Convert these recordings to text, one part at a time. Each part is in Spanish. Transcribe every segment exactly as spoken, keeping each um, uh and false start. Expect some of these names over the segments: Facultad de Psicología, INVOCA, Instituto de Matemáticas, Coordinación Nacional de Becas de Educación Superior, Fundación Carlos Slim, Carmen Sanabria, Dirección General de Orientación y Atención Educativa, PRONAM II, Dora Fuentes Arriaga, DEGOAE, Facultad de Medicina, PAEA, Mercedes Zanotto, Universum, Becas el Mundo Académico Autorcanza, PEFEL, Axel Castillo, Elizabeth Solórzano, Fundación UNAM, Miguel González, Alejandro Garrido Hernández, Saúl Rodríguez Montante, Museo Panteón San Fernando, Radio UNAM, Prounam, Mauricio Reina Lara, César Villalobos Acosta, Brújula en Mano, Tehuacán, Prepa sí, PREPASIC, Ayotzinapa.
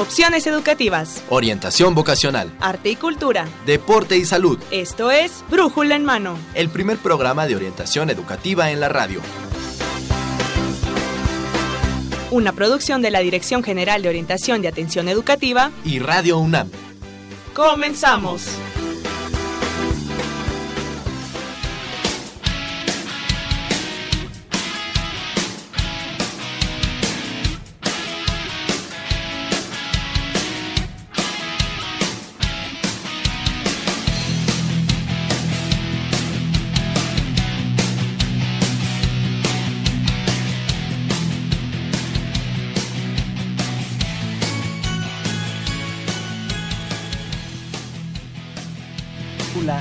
Opciones educativas, orientación vocacional, arte y cultura, deporte y salud. Esto es Brújula en Mano, el primer programa de orientación educativa en la radio. Una producción de la Dirección General de Orientación y Atención Educativa y Radio UNAM. ¡Comenzamos!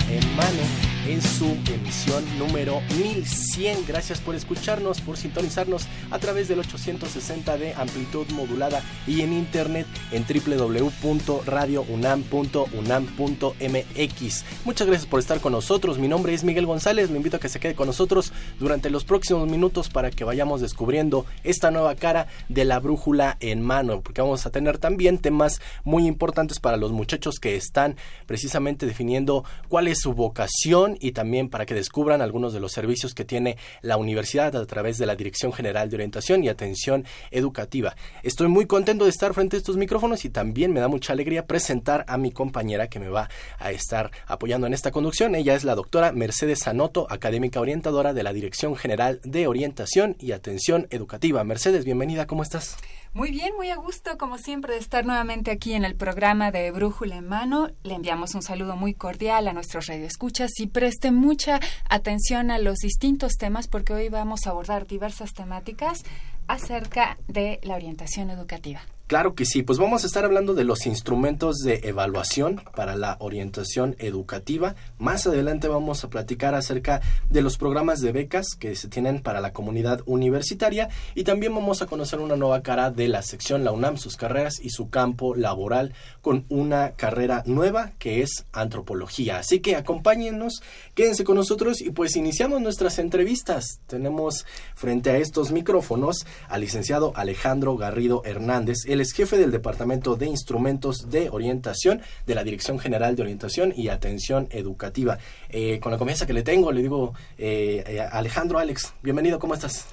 En Mano, en su emisión número mil cien. Gracias por escucharnos, por sintonizarnos a través del ochocientos sesenta de amplitud modulada y en internet en doble u doble u doble u punto radio unam punto unam punto m x. Muchas gracias por estar con nosotros. Mi nombre es Miguel González. Lo invito a que se quede con nosotros durante los próximos minutos para que vayamos descubriendo esta nueva cara de la Brújula en Mano, porque vamos a tener también temas muy importantes para los muchachos que están precisamente definiendo cuál es su vocación y también para que descubran algunos de los servicios que tiene la universidad a través de la Dirección General de Orientación y Atención Educativa. Estoy muy contento de estar frente a estos micrófonos y también me da mucha alegría presentar a mi compañera que me va a estar apoyando en esta conducción. Ella es la doctora Mercedes Zanotto, académica orientadora de la Dirección General de Orientación y Atención Educativa. Mercedes, bienvenida, ¿cómo estás? Muy bien, muy a gusto, como siempre, de estar nuevamente aquí en el programa de Brújula en Mano. Le enviamos un saludo muy cordial a nuestros radioescuchas y presten mucha atención a los distintos temas, porque hoy vamos a abordar diversas temáticas acerca de la orientación educativa. Claro que sí, pues vamos a estar hablando de los instrumentos de evaluación para la orientación educativa. Más adelante vamos a platicar acerca de los programas de becas que se tienen para la comunidad universitaria y también vamos a conocer una nueva cara de la sección La UNAM, sus carreras y su campo laboral con una carrera nueva que es antropología. Así que acompáñennos, quédense con nosotros y pues iniciamos nuestras entrevistas. Tenemos frente a estos micrófonos al licenciado Alejandro Garrido Hernández. Él es jefe del Departamento de Instrumentos de Orientación de la Dirección General de Orientación y Atención Educativa. Eh, con la confianza que le tengo, le digo, eh, eh, Alejandro, Alex, bienvenido, ¿cómo estás?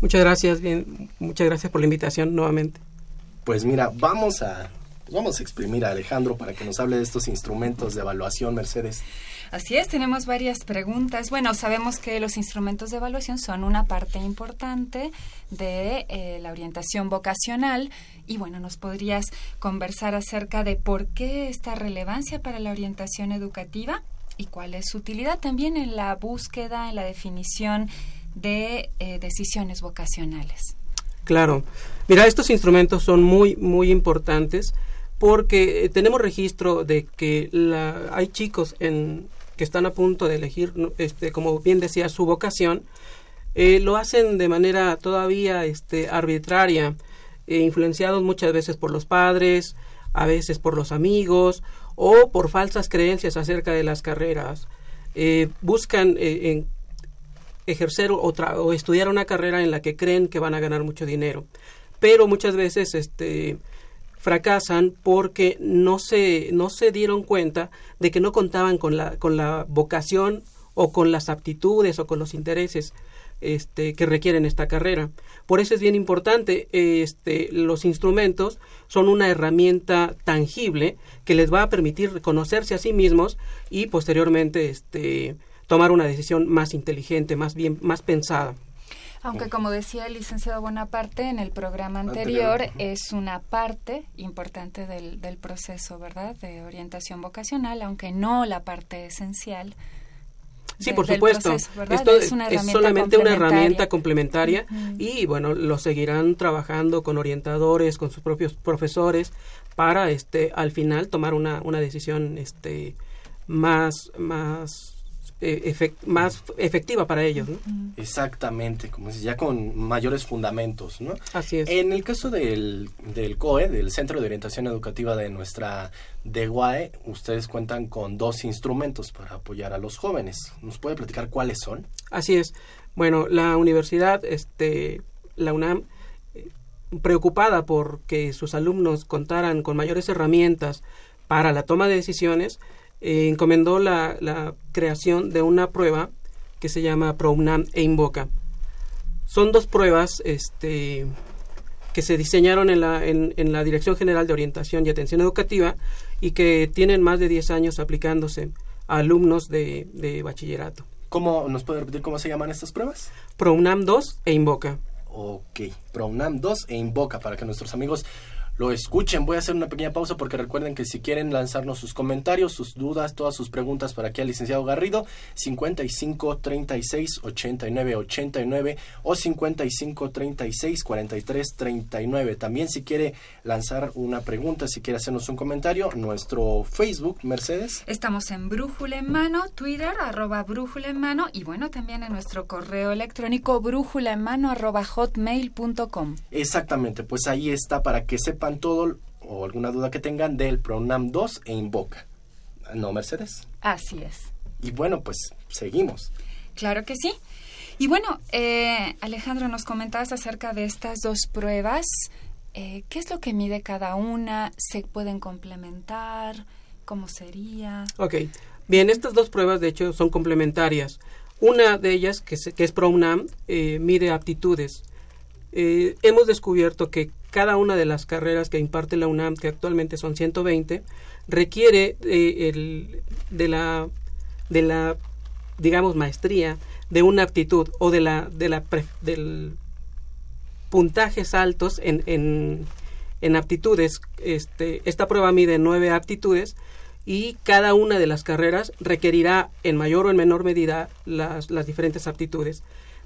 Muchas gracias, bien, muchas gracias por la invitación nuevamente. Pues mira, vamos a, vamos a exprimir a Alejandro para que nos hable de estos instrumentos de evaluación, Mercedes. Así es, tenemos varias preguntas. Bueno, sabemos que los instrumentos de evaluación son una parte importante de eh, la orientación vocacional y bueno, nos podrías conversar acerca de por qué esta relevancia para la orientación educativa y cuál es su utilidad también en la búsqueda, en la definición de eh, decisiones vocacionales. Claro. Mira, estos instrumentos son muy, muy importantes porque tenemos registro de que la, hay chicos en... que están a punto de elegir, este, como bien decía, su vocación, eh, lo hacen de manera todavía este, arbitraria, eh, influenciados muchas veces por los padres, a veces por los amigos o por falsas creencias acerca de las carreras. Eh, buscan eh, en ejercer o, tra- o estudiar una carrera en la que creen que van a ganar mucho dinero, pero muchas veces este, fracasan porque no se no se dieron cuenta de que no contaban con la con la vocación o con las aptitudes o con los intereses este que requieren esta carrera. Por eso es bien importante, este los instrumentos son una herramienta tangible que les va a permitir reconocerse a sí mismos y posteriormente este tomar una decisión más inteligente, más bien más pensada. Aunque como decía el licenciado Bonaparte en el programa anterior, anterior uh-huh. es una parte importante del, del proceso, ¿verdad?, de orientación vocacional, aunque no la parte esencial. Sí, de, por supuesto. Proceso, Esto es, una es solamente una herramienta complementaria uh-huh. y bueno, lo seguirán trabajando con orientadores, con sus propios profesores para este al final tomar una una decisión este más más Efect, más efectiva para ellos, ¿no? Exactamente, como dice, ya con mayores fundamentos, ¿no? Así es. En el caso del, del C O E, del Centro de Orientación Educativa de nuestra D E U A E, ustedes cuentan con dos instrumentos para apoyar a los jóvenes. ¿Nos puede platicar cuáles son? Así es. Bueno, la universidad, este, la UNAM, preocupada por que sus alumnos contaran con mayores herramientas para la toma de decisiones, eh, encomendó la, la creación de una prueba que se llama PRONAM e INVOCA. Son dos pruebas este, que se diseñaron en la, en, en la Dirección General de Orientación y Atención Educativa y que tienen más de diez años aplicándose a alumnos de, de bachillerato. ¿Cómo nos puede repetir cómo se llaman estas pruebas? PRONAM dos e INVOCA. Ok, PRONAM dos e INVOCA, para que nuestros amigos lo escuchen. Voy a hacer una pequeña pausa porque recuerden que si quieren lanzarnos sus comentarios, sus dudas, todas sus preguntas para aquí al licenciado Garrido, cincuenta y cinco, treinta y seis, ochenta y nueve, ochenta y nueve o cincuenta y cinco, treinta y seis, cuarenta y tres, treinta y nueve. También si quiere lanzar una pregunta, si quiere hacernos un comentario, nuestro Facebook, Mercedes. Estamos en Brújula en Mano, Twitter, arroba Brújula en Mano, y bueno, también en nuestro correo electrónico brújula en mano, arroba hotmail punto com. Exactamente, pues ahí está para que sepan todo o alguna duda que tengan del PRONAM dos e INVOCA. ¿No, Mercedes? Así es. Y bueno, pues seguimos. Claro que sí. Y bueno, eh, Alejandro, nos comentabas acerca de estas dos pruebas. Eh, ¿Qué es lo que mide cada una? ¿Se pueden complementar? ¿Cómo sería? Ok. Bien, estas dos pruebas, de hecho, son complementarias. Una de ellas, que, se, que es PRONAM, eh, mide aptitudes. Eh, hemos descubierto que cada una de las carreras que imparte la UNAM, que actualmente son ciento veinte, requiere eh, el, de la, de la, digamos, maestría, de una aptitud o de la, de la pre, del puntajes altos en, en, en aptitudes. Este, esta prueba mide nueve aptitudes y cada una de las carreras requerirá en mayor o en menor medida las, las diferentes aptitudes.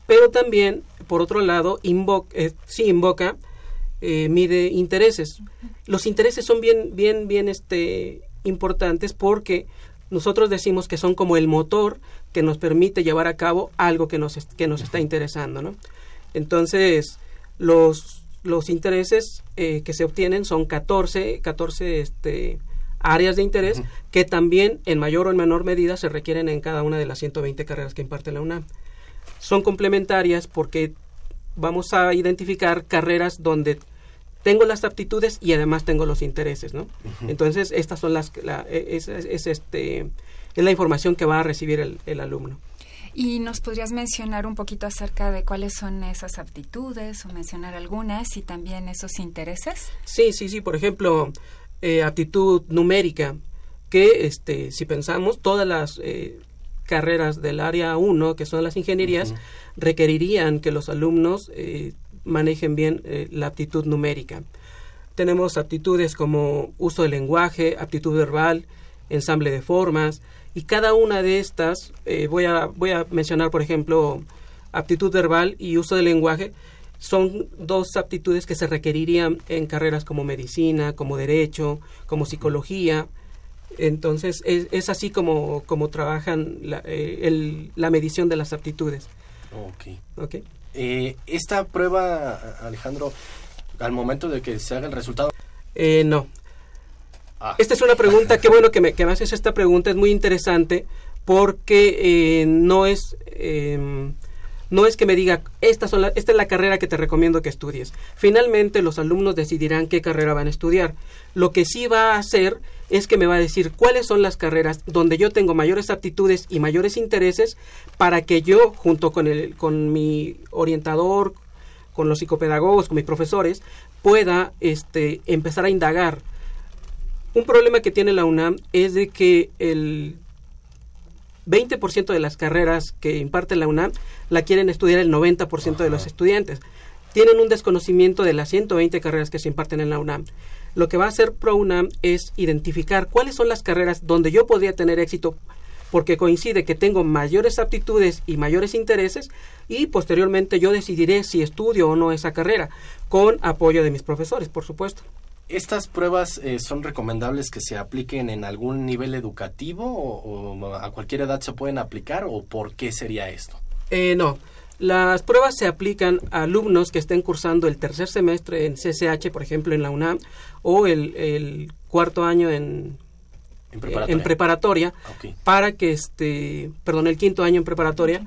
Pero también, por otro lado, invoca, eh, sí invoca, eh, mide intereses. Los intereses son bien, bien, bien este, importantes porque nosotros decimos que son como el motor que nos permite llevar a cabo algo que nos, que nos está interesando, ¿no? Entonces, los, los intereses eh, que se obtienen son catorce, catorce este, áreas de interés que también, en mayor o en menor medida, se requieren en cada una de las ciento veinte carreras que imparte la UNAM. Son complementarias porque vamos a identificar carreras donde tengo las aptitudes y además tengo los intereses, ¿no? Uh-huh. Entonces, estas son las la, es, es, es este es la información que va a recibir el, el alumno. ¿Y nos podrías mencionar un poquito acerca de cuáles son esas aptitudes o mencionar algunas y también esos intereses? Sí, sí, sí. Por ejemplo, eh, aptitud numérica, que este si pensamos todas las eh, carreras del área uno, que son las ingenierías, uh-huh, requerirían que los alumnos eh, manejen bien eh, la aptitud numérica. Tenemos aptitudes como uso del lenguaje, aptitud verbal, ensamble de formas, y cada una de estas, eh, voy a, voy a mencionar, por ejemplo, aptitud verbal y uso del lenguaje, son dos aptitudes que se requerirían en carreras como medicina, como derecho, como psicología. Entonces, es, es así como, como trabajan la, eh, el, la medición de las aptitudes. Ok. okay. Eh, ¿Esta prueba, Alejandro, al momento de que se haga el resultado? Eh, no. Ah. Esta es una pregunta, qué bueno que me, que me haces esta pregunta, es muy interesante porque eh, no es... Eh, No es que me diga, esta, son la, esta es la carrera que te recomiendo que estudies. Finalmente, los alumnos decidirán qué carrera van a estudiar. Lo que sí va a hacer es que me va a decir cuáles son las carreras donde yo tengo mayores aptitudes y mayores intereses para que yo, junto con, el, con mi orientador, con los psicopedagogos, con mis profesores, pueda este, empezar a indagar. Un problema que tiene la UNAM es de que el veinte por ciento de las carreras que imparte la UNAM la quieren estudiar el noventa por ciento Ajá. de los estudiantes. Tienen un desconocimiento de las ciento veinte carreras que se imparten en la UNAM. Lo que va a hacer PRONAM es identificar cuáles son las carreras donde yo podría tener éxito, porque coincide que tengo mayores aptitudes y mayores intereses, y posteriormente yo decidiré si estudio o no esa carrera, con apoyo de mis profesores, por supuesto. ¿Estas pruebas eh, son recomendables que se apliquen en algún nivel educativo o, o a cualquier edad se pueden aplicar o por qué sería esto? Eh, no, las pruebas se aplican a alumnos que estén cursando el tercer semestre en C C H, por ejemplo, en la UNAM, o el, el cuarto año en, ¿En preparatoria, en preparatoria okay. para que, este, perdón, el quinto año en preparatoria,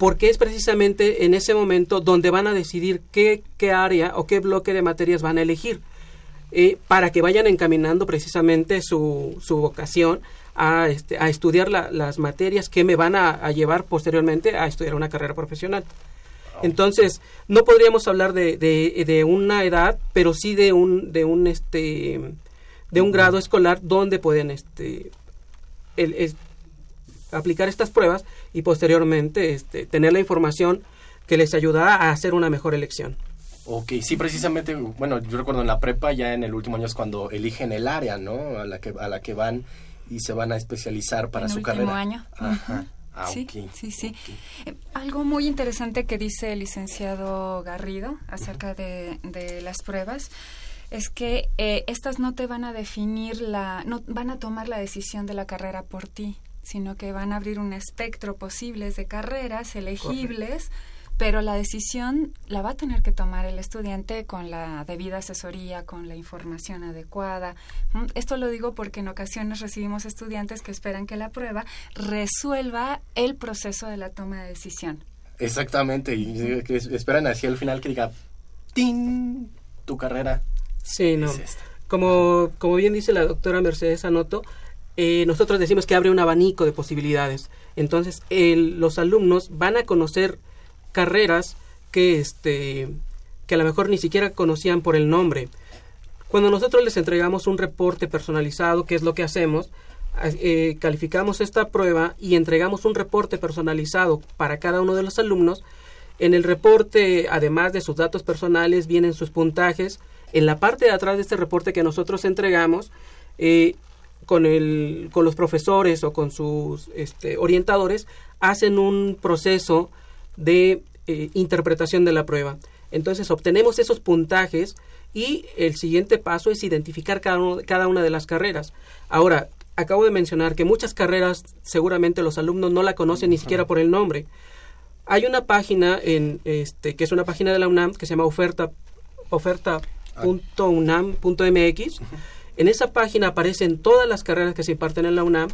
porque es precisamente en ese momento donde van a decidir qué, qué área o qué bloque de materias van a elegir, eh, para que vayan encaminando precisamente su, su vocación a, este, a estudiar la, las materias que me van a, a llevar posteriormente a estudiar una carrera profesional. Entonces, no podríamos hablar de, de, de una edad, pero sí de un, de un este de un grado escolar donde pueden este el, el, aplicar estas pruebas y posteriormente este, tener la información que les ayudará a hacer una mejor elección. Ok, sí, precisamente, bueno, yo recuerdo en la prepa ya en el último año es cuando eligen el área, ¿no? A la que, a la que van y se van a especializar para en su último carrera. Año. Ajá. Ah, sí, okay. sí, sí, sí. Okay. Eh, algo muy interesante que dice el licenciado Garrido acerca de, de las pruebas es que eh, estas no te van a definir la, no van a tomar la decisión de la carrera por ti, sino que van a abrir un espectro posibles de carreras elegibles. Correcto. Pero la decisión la va a tener que tomar el estudiante con la debida asesoría, con la información adecuada. Esto lo digo porque en ocasiones recibimos estudiantes que esperan que la prueba resuelva el proceso de la toma de decisión. Exactamente, y esperan hacia el final que diga, ¡ting! Tu carrera. Sí, no. Es esta. Como, como bien dice la doctora Mercedes Zanotto, Eh, nosotros decimos que abre un abanico de posibilidades. Entonces, el, los alumnos van a conocer carreras que este que a lo mejor ni siquiera conocían por el nombre. Cuando nosotros les entregamos un reporte personalizado, que es lo que hacemos, eh, calificamos esta prueba y entregamos un reporte personalizado para cada uno de los alumnos. En el reporte, además de sus datos personales, vienen sus puntajes. En la parte de atrás de este reporte que nosotros entregamos, eh, con el con los profesores o con sus este, orientadores, hacen un proceso de eh, interpretación de la prueba. Entonces obtenemos esos puntajes y el siguiente paso es identificar cada, uno, cada una de las carreras. Ahora, acabo de mencionar que muchas carreras seguramente los alumnos no la conocen ni siquiera por el nombre. Hay una página en este que es una página de la UNAM que se llama oferta oferta punto unam punto m x. En esa página aparecen todas las carreras que se imparten en la UNAM.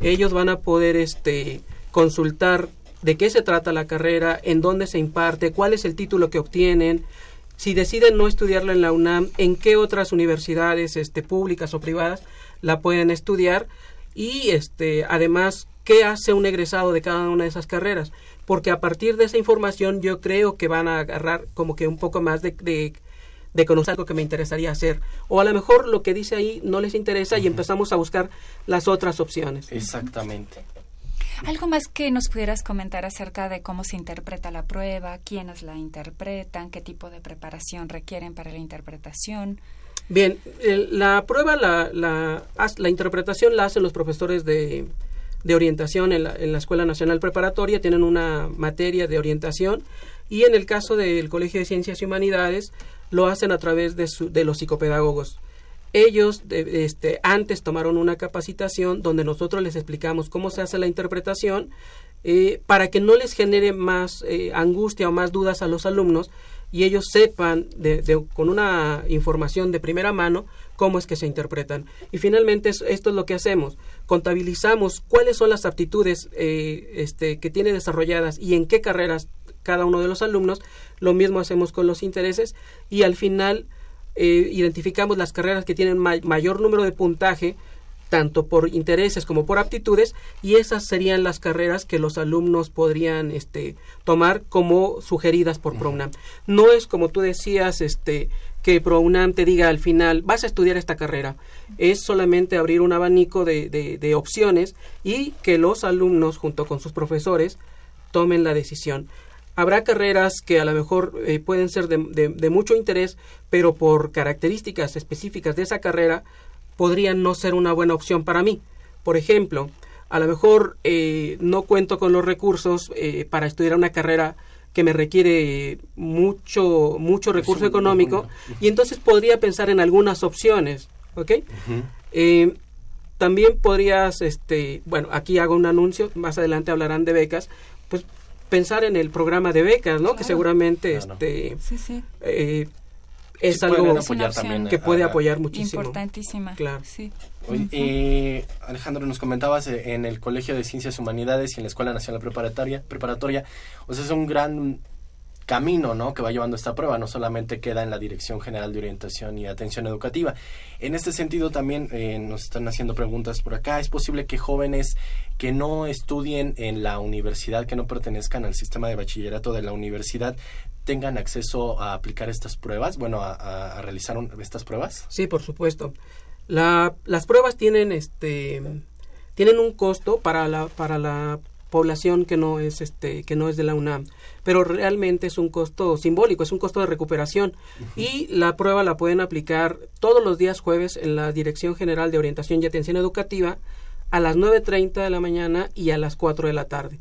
Ellos van a poder este consultar de qué se trata la carrera, en dónde se imparte, cuál es el título que obtienen, si deciden no estudiarla en la UNAM, en qué otras universidades este, públicas o privadas la pueden estudiar y este, además qué hace un egresado de cada una de esas carreras, porque a partir de esa información yo creo que van a agarrar como que un poco más de, de, de conocer algo que me interesaría hacer, o a lo mejor lo que dice ahí no les interesa y empezamos a buscar las otras opciones. Exactamente. ¿Algo más que nos pudieras comentar acerca de cómo se interpreta la prueba, quiénes la interpretan, qué tipo de preparación requieren para la interpretación? Bien, el, la prueba, la, la, la interpretación la hacen los profesores de, de orientación en la, en la Escuela Nacional Preparatoria, tienen una materia de orientación y en el caso del Colegio de Ciencias y Humanidades lo hacen a través de, su, de los psicopedagogos. Ellos este, antes tomaron una capacitación donde nosotros les explicamos cómo se hace la interpretación eh, para que no les genere más eh, angustia o más dudas a los alumnos y ellos sepan de, de, con una información de primera mano cómo es que se interpretan. Y finalmente esto es lo que hacemos, contabilizamos cuáles son las aptitudes eh, este, que tiene desarrolladas y en qué carreras cada uno de los alumnos, lo mismo hacemos con los intereses y al final Eh, identificamos las carreras que tienen ma- mayor número de puntaje, tanto por intereses como por aptitudes, y esas serían las carreras que los alumnos podrían este, tomar como sugeridas por ProUNAM. No es como tú decías este, que ProUNAM te diga al final, vas a estudiar esta carrera. Es solamente abrir un abanico de, de, de opciones y que los alumnos, junto con sus profesores, tomen la decisión. Habrá carreras que a lo mejor eh, pueden ser de, de, de mucho interés, pero por características específicas de esa carrera podrían no ser una buena opción para mí. Por ejemplo, a lo mejor eh, no cuento con los recursos eh, para estudiar una carrera que me requiere mucho, mucho recurso sí, económico, uh-huh. y entonces podría pensar en algunas opciones, ¿ok? Uh-huh. Eh, también podrías, este, bueno, aquí hago un anuncio, más adelante hablarán de becas, pues pensar en el programa de becas, ¿no? Claro. Que seguramente, claro. este, sí, sí. Eh, es sí algo apoyar también que puede a, a, apoyar muchísimo. Importantísima. Claro. Sí. Oye, uh-huh. eh, Alejandro, nos comentabas eh, en el Colegio de Ciencias Humanidades y en la Escuela Nacional Preparatoria, preparatoria, o sea, es un gran camino, ¿no?, que va llevando esta prueba, no solamente queda en la Dirección General de Orientación y Atención Educativa. En este sentido también eh, nos están haciendo preguntas por acá. ¿Es posible que jóvenes que no estudien en la universidad, que no pertenezcan al sistema de bachillerato de la universidad, tengan acceso a aplicar estas pruebas, bueno, a, a, a realizar un, estas pruebas? Sí, por supuesto. La, las pruebas tienen este tienen un costo para la para la población que no es este que no es de la UNAM, pero realmente es un costo simbólico, es un costo de recuperación. Uh-huh. Y la prueba la pueden aplicar todos los días jueves en la Dirección General de Orientación y Atención Educativa a las nueve treinta de la mañana y a las cuatro de la tarde.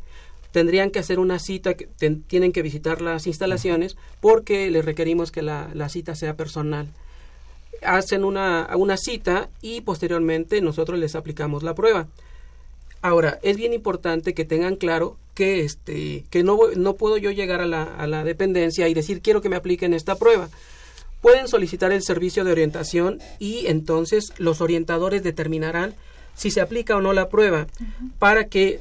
Tendrían que hacer una cita, que ten, tienen que visitar las instalaciones. Uh-huh. Porque les requerimos que la, la cita sea personal. Hacen una, una cita y posteriormente nosotros les aplicamos la prueba. Ahora, es bien importante que tengan claro que este que no, no puedo yo llegar a la, a la dependencia y decir quiero que me apliquen esta prueba. Pueden solicitar el servicio de orientación y entonces los orientadores determinarán si se aplica o no la prueba. Uh-huh. Para que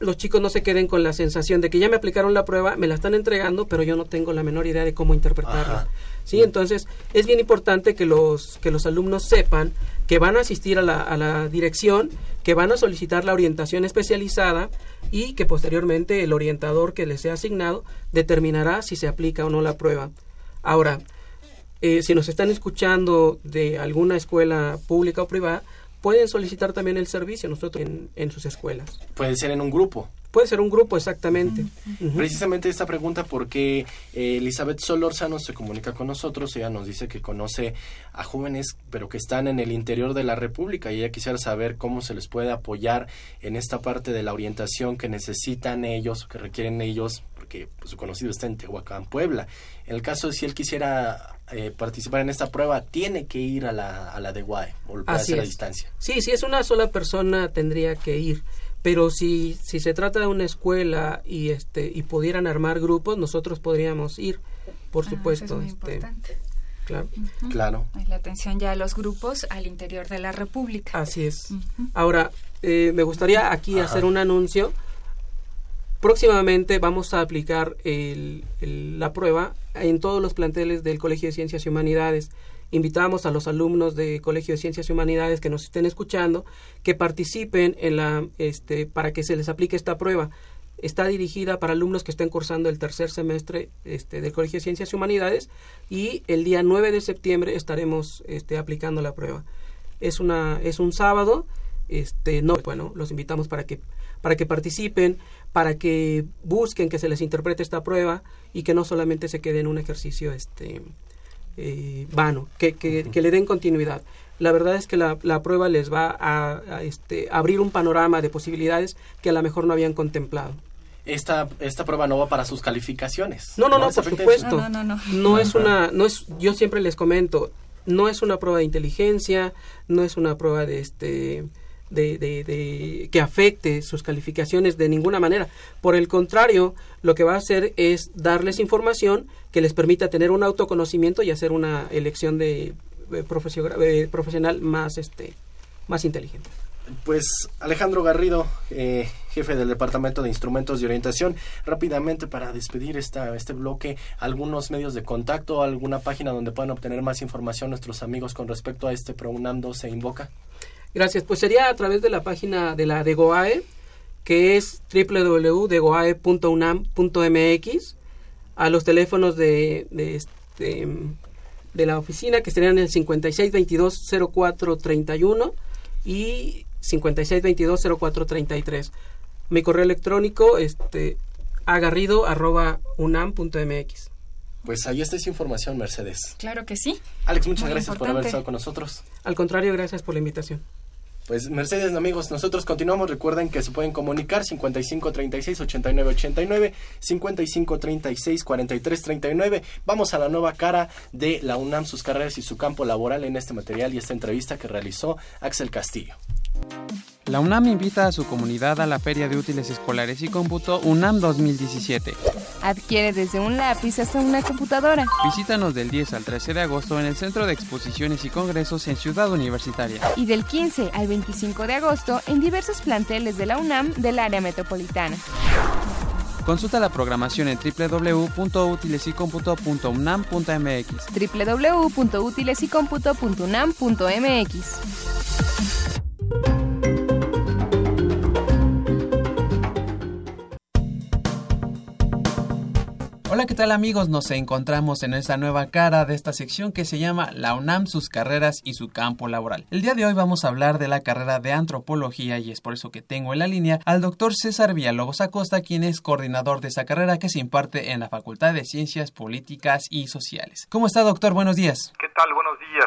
los chicos no se queden con la sensación de que ya me aplicaron la prueba, me la están entregando, pero yo no tengo la menor idea de cómo interpretarla. Ajá. Sí, entonces es bien importante que los que los alumnos sepan que van a asistir a la, a la dirección, que van a solicitar la orientación especializada y que posteriormente el orientador que les sea asignado determinará si se aplica o no la prueba. Ahora, eh, si nos están escuchando de alguna escuela pública o privada, pueden solicitar también el servicio nosotros en, en sus escuelas. Puede ser en un grupo. Puede ser un grupo, exactamente. Uh-huh. Uh-huh. Precisamente esta pregunta, porque eh, Elizabeth Solórzano se comunica con nosotros. Ella nos dice que conoce a jóvenes, pero que están en el interior de la República, y ella quisiera saber cómo se les puede apoyar en esta parte de la orientación que necesitan ellos, que requieren ellos, porque pues, su conocido está en Tehuacán, Puebla. En el caso de si él quisiera eh, participar en esta prueba, tiene que ir a la, a la de U A E, o lo puede hacer a distancia. Sí, si es una sola persona, tendría que ir. Pero si si se trata de una escuela y este y pudieran armar grupos, nosotros podríamos ir, por ah, supuesto. Eso es muy este, importante. Claro. Uh-huh. Claro. La atención ya a los grupos al interior de la República. Así es. Uh-huh. Ahora, eh, me gustaría aquí uh-huh. hacer un anuncio. Próximamente vamos a aplicar el, el, la prueba en todos los planteles del Colegio de Ciencias y Humanidades. Invitamos a los alumnos de Colegio de Ciencias y Humanidades que nos estén escuchando que participen en la este para que se les aplique esta prueba. Está dirigida para alumnos que estén cursando el tercer semestre este del Colegio de Ciencias y Humanidades, y el día nueve de septiembre estaremos este aplicando la prueba. Es una es un sábado, este no bueno, los invitamos para que para que participen, para que busquen que se les interprete esta prueba y que no solamente se quede en un ejercicio este Eh, vano, que, que, que le den continuidad. La verdad es que la, la prueba les va a, a este, abrir un panorama de posibilidades que a lo mejor no habían contemplado. Esta, esta prueba no va para sus calificaciones. No, no, no, no por supuesto. No, no, no, no. no es una, no es, yo siempre les comento, no es una prueba de inteligencia, no es una prueba de este De, de, de que afecte sus calificaciones de ninguna manera. Por el contrario, lo que va a hacer es darles información que les permita tener un autoconocimiento y hacer una elección de, de, profesio, de profesional más este más inteligente. Pues Alejandro Garrido, eh, jefe del Departamento de Instrumentos de Orientación, rápidamente para despedir esta, este bloque, algunos medios de contacto, alguna página donde puedan obtener más información nuestros amigos con respecto a este PRONAM dos se invoca. Gracias. Pues sería a través de la página de la DEGOAE, que es doble u doble u doble u punto degoae punto unam punto m x, a los teléfonos de, de, este, de la oficina, que serían el cincuenta y seis veintidós cero cuatro treinta y uno y cincuenta y seis veintidós cero cuatro treinta y tres. Mi correo electrónico este agarrido arroba unam punto m x. Pues ahí está esa información, Mercedes. Claro que sí. Alex, muchas Muy gracias importante. por haber estado con nosotros. Al contrario, gracias por la invitación. Pues Mercedes, amigos, nosotros continuamos. Recuerden que se pueden comunicar cincuenta y cinco treinta y seis ochenta y nueve ochenta y nueve, cincuenta y cinco treinta y seis cuarenta y tres treinta y nueve. Vamos a la nueva cara de la UNAM, sus carreras y su campo laboral en este material y esta entrevista que realizó Axel Castillo. La UNAM invita a su comunidad a la Feria de Útiles Escolares y Cómputo UNAM dos mil diecisiete. Adquiere desde un lápiz hasta una computadora. Visítanos del diez al trece de agosto en el Centro de Exposiciones y Congresos en Ciudad Universitaria. Y del quince al veinticinco de agosto en diversos planteles de la UNAM del área metropolitana. Consulta la programación en doble u doble u doble u punto útiles y cómputo punto unam punto m x. doble u doble u doble u punto útiles y cómputo punto unam punto m x. Hola, ¿qué tal amigos? Nos encontramos en esta nueva cara de esta sección que se llama La UNAM, sus carreras y su campo laboral. El día de hoy vamos a hablar de la carrera de antropología y es por eso que tengo en la línea al doctor César Villalobos Acosta, quien es coordinador de esta carrera que se imparte en la Facultad de Ciencias Políticas y Sociales. ¿Cómo está, doctor? Buenos días. ¿Qué tal? Buenos días.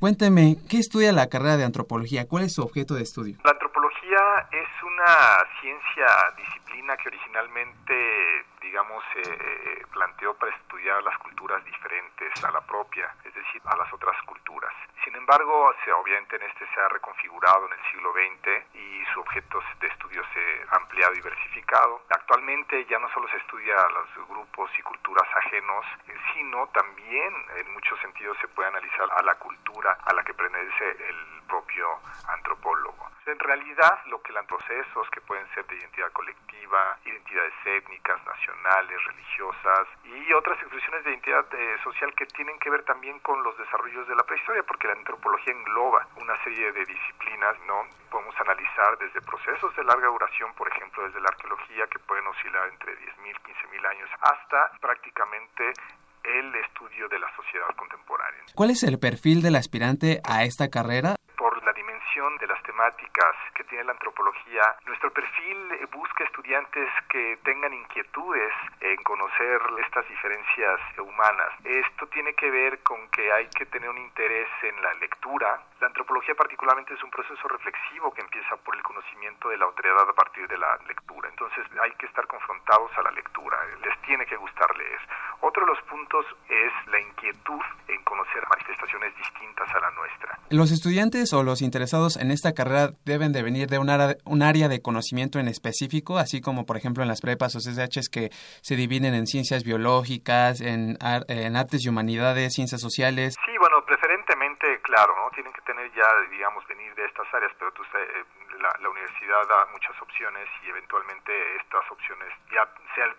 Cuénteme, ¿qué estudia la carrera de antropología? ¿Cuál es su objeto de estudio? La antropología es una ciencia disciplina que originalmente, digamos, eh, planteó para estudiar las culturas diferentes a la propia, es decir, a las otras culturas. Sin embargo, se, obviamente en este se ha reconfigurado en el siglo veinte y su objeto de estudio se ha ampliado y diversificado. Actualmente ya no solo se estudia los grupos y culturas ajenos, sino también en muchos sentidos se puede analizar a la cultura a la que pertenece el propio antropólogo. En realidad, lo que los procesos que pueden ser de identidad colectiva, identidades étnicas, nacionales, religiosas y otras expresiones de identidad eh, social que tienen que ver también con los desarrollos de la prehistoria, porque la antropología engloba una serie de disciplinas, ¿no? Podemos analizar desde procesos de larga duración, por ejemplo, desde la arqueología, que pueden oscilar entre diez mil, quince mil años, hasta prácticamente el estudio de la sociedad contemporánea. ¿Cuál es el perfil del aspirante a esta carrera? Por la dimensión de las temáticas que tiene la antropología, nuestro perfil busca estudiantes que tengan inquietudes en conocer estas diferencias humanas. Esto tiene que ver con que hay que tener un interés en la lectura. La antropología particularmente es un proceso reflexivo que empieza por el conocimiento de la otredad a partir de la lectura. Entonces hay que estar confrontados a la lectura, les tiene que gustar leer. Otro de los puntos es la inquietud en conocer manifestaciones distintas a la nuestra. Los estudiantes o los interesados en esta carrera deben de venir de un área, un área de conocimiento en específico, así como por ejemplo en las prepas o C C Hs que se dividen en ciencias biológicas, en, ar, en artes y humanidades, ciencias sociales. Sí, bueno, preferentemente, claro, ¿no? Tienen que tener ya, digamos, venir de estas áreas, pero tú sabes, eh, la, la universidad da muchas opciones y eventualmente estas opciones ya sea el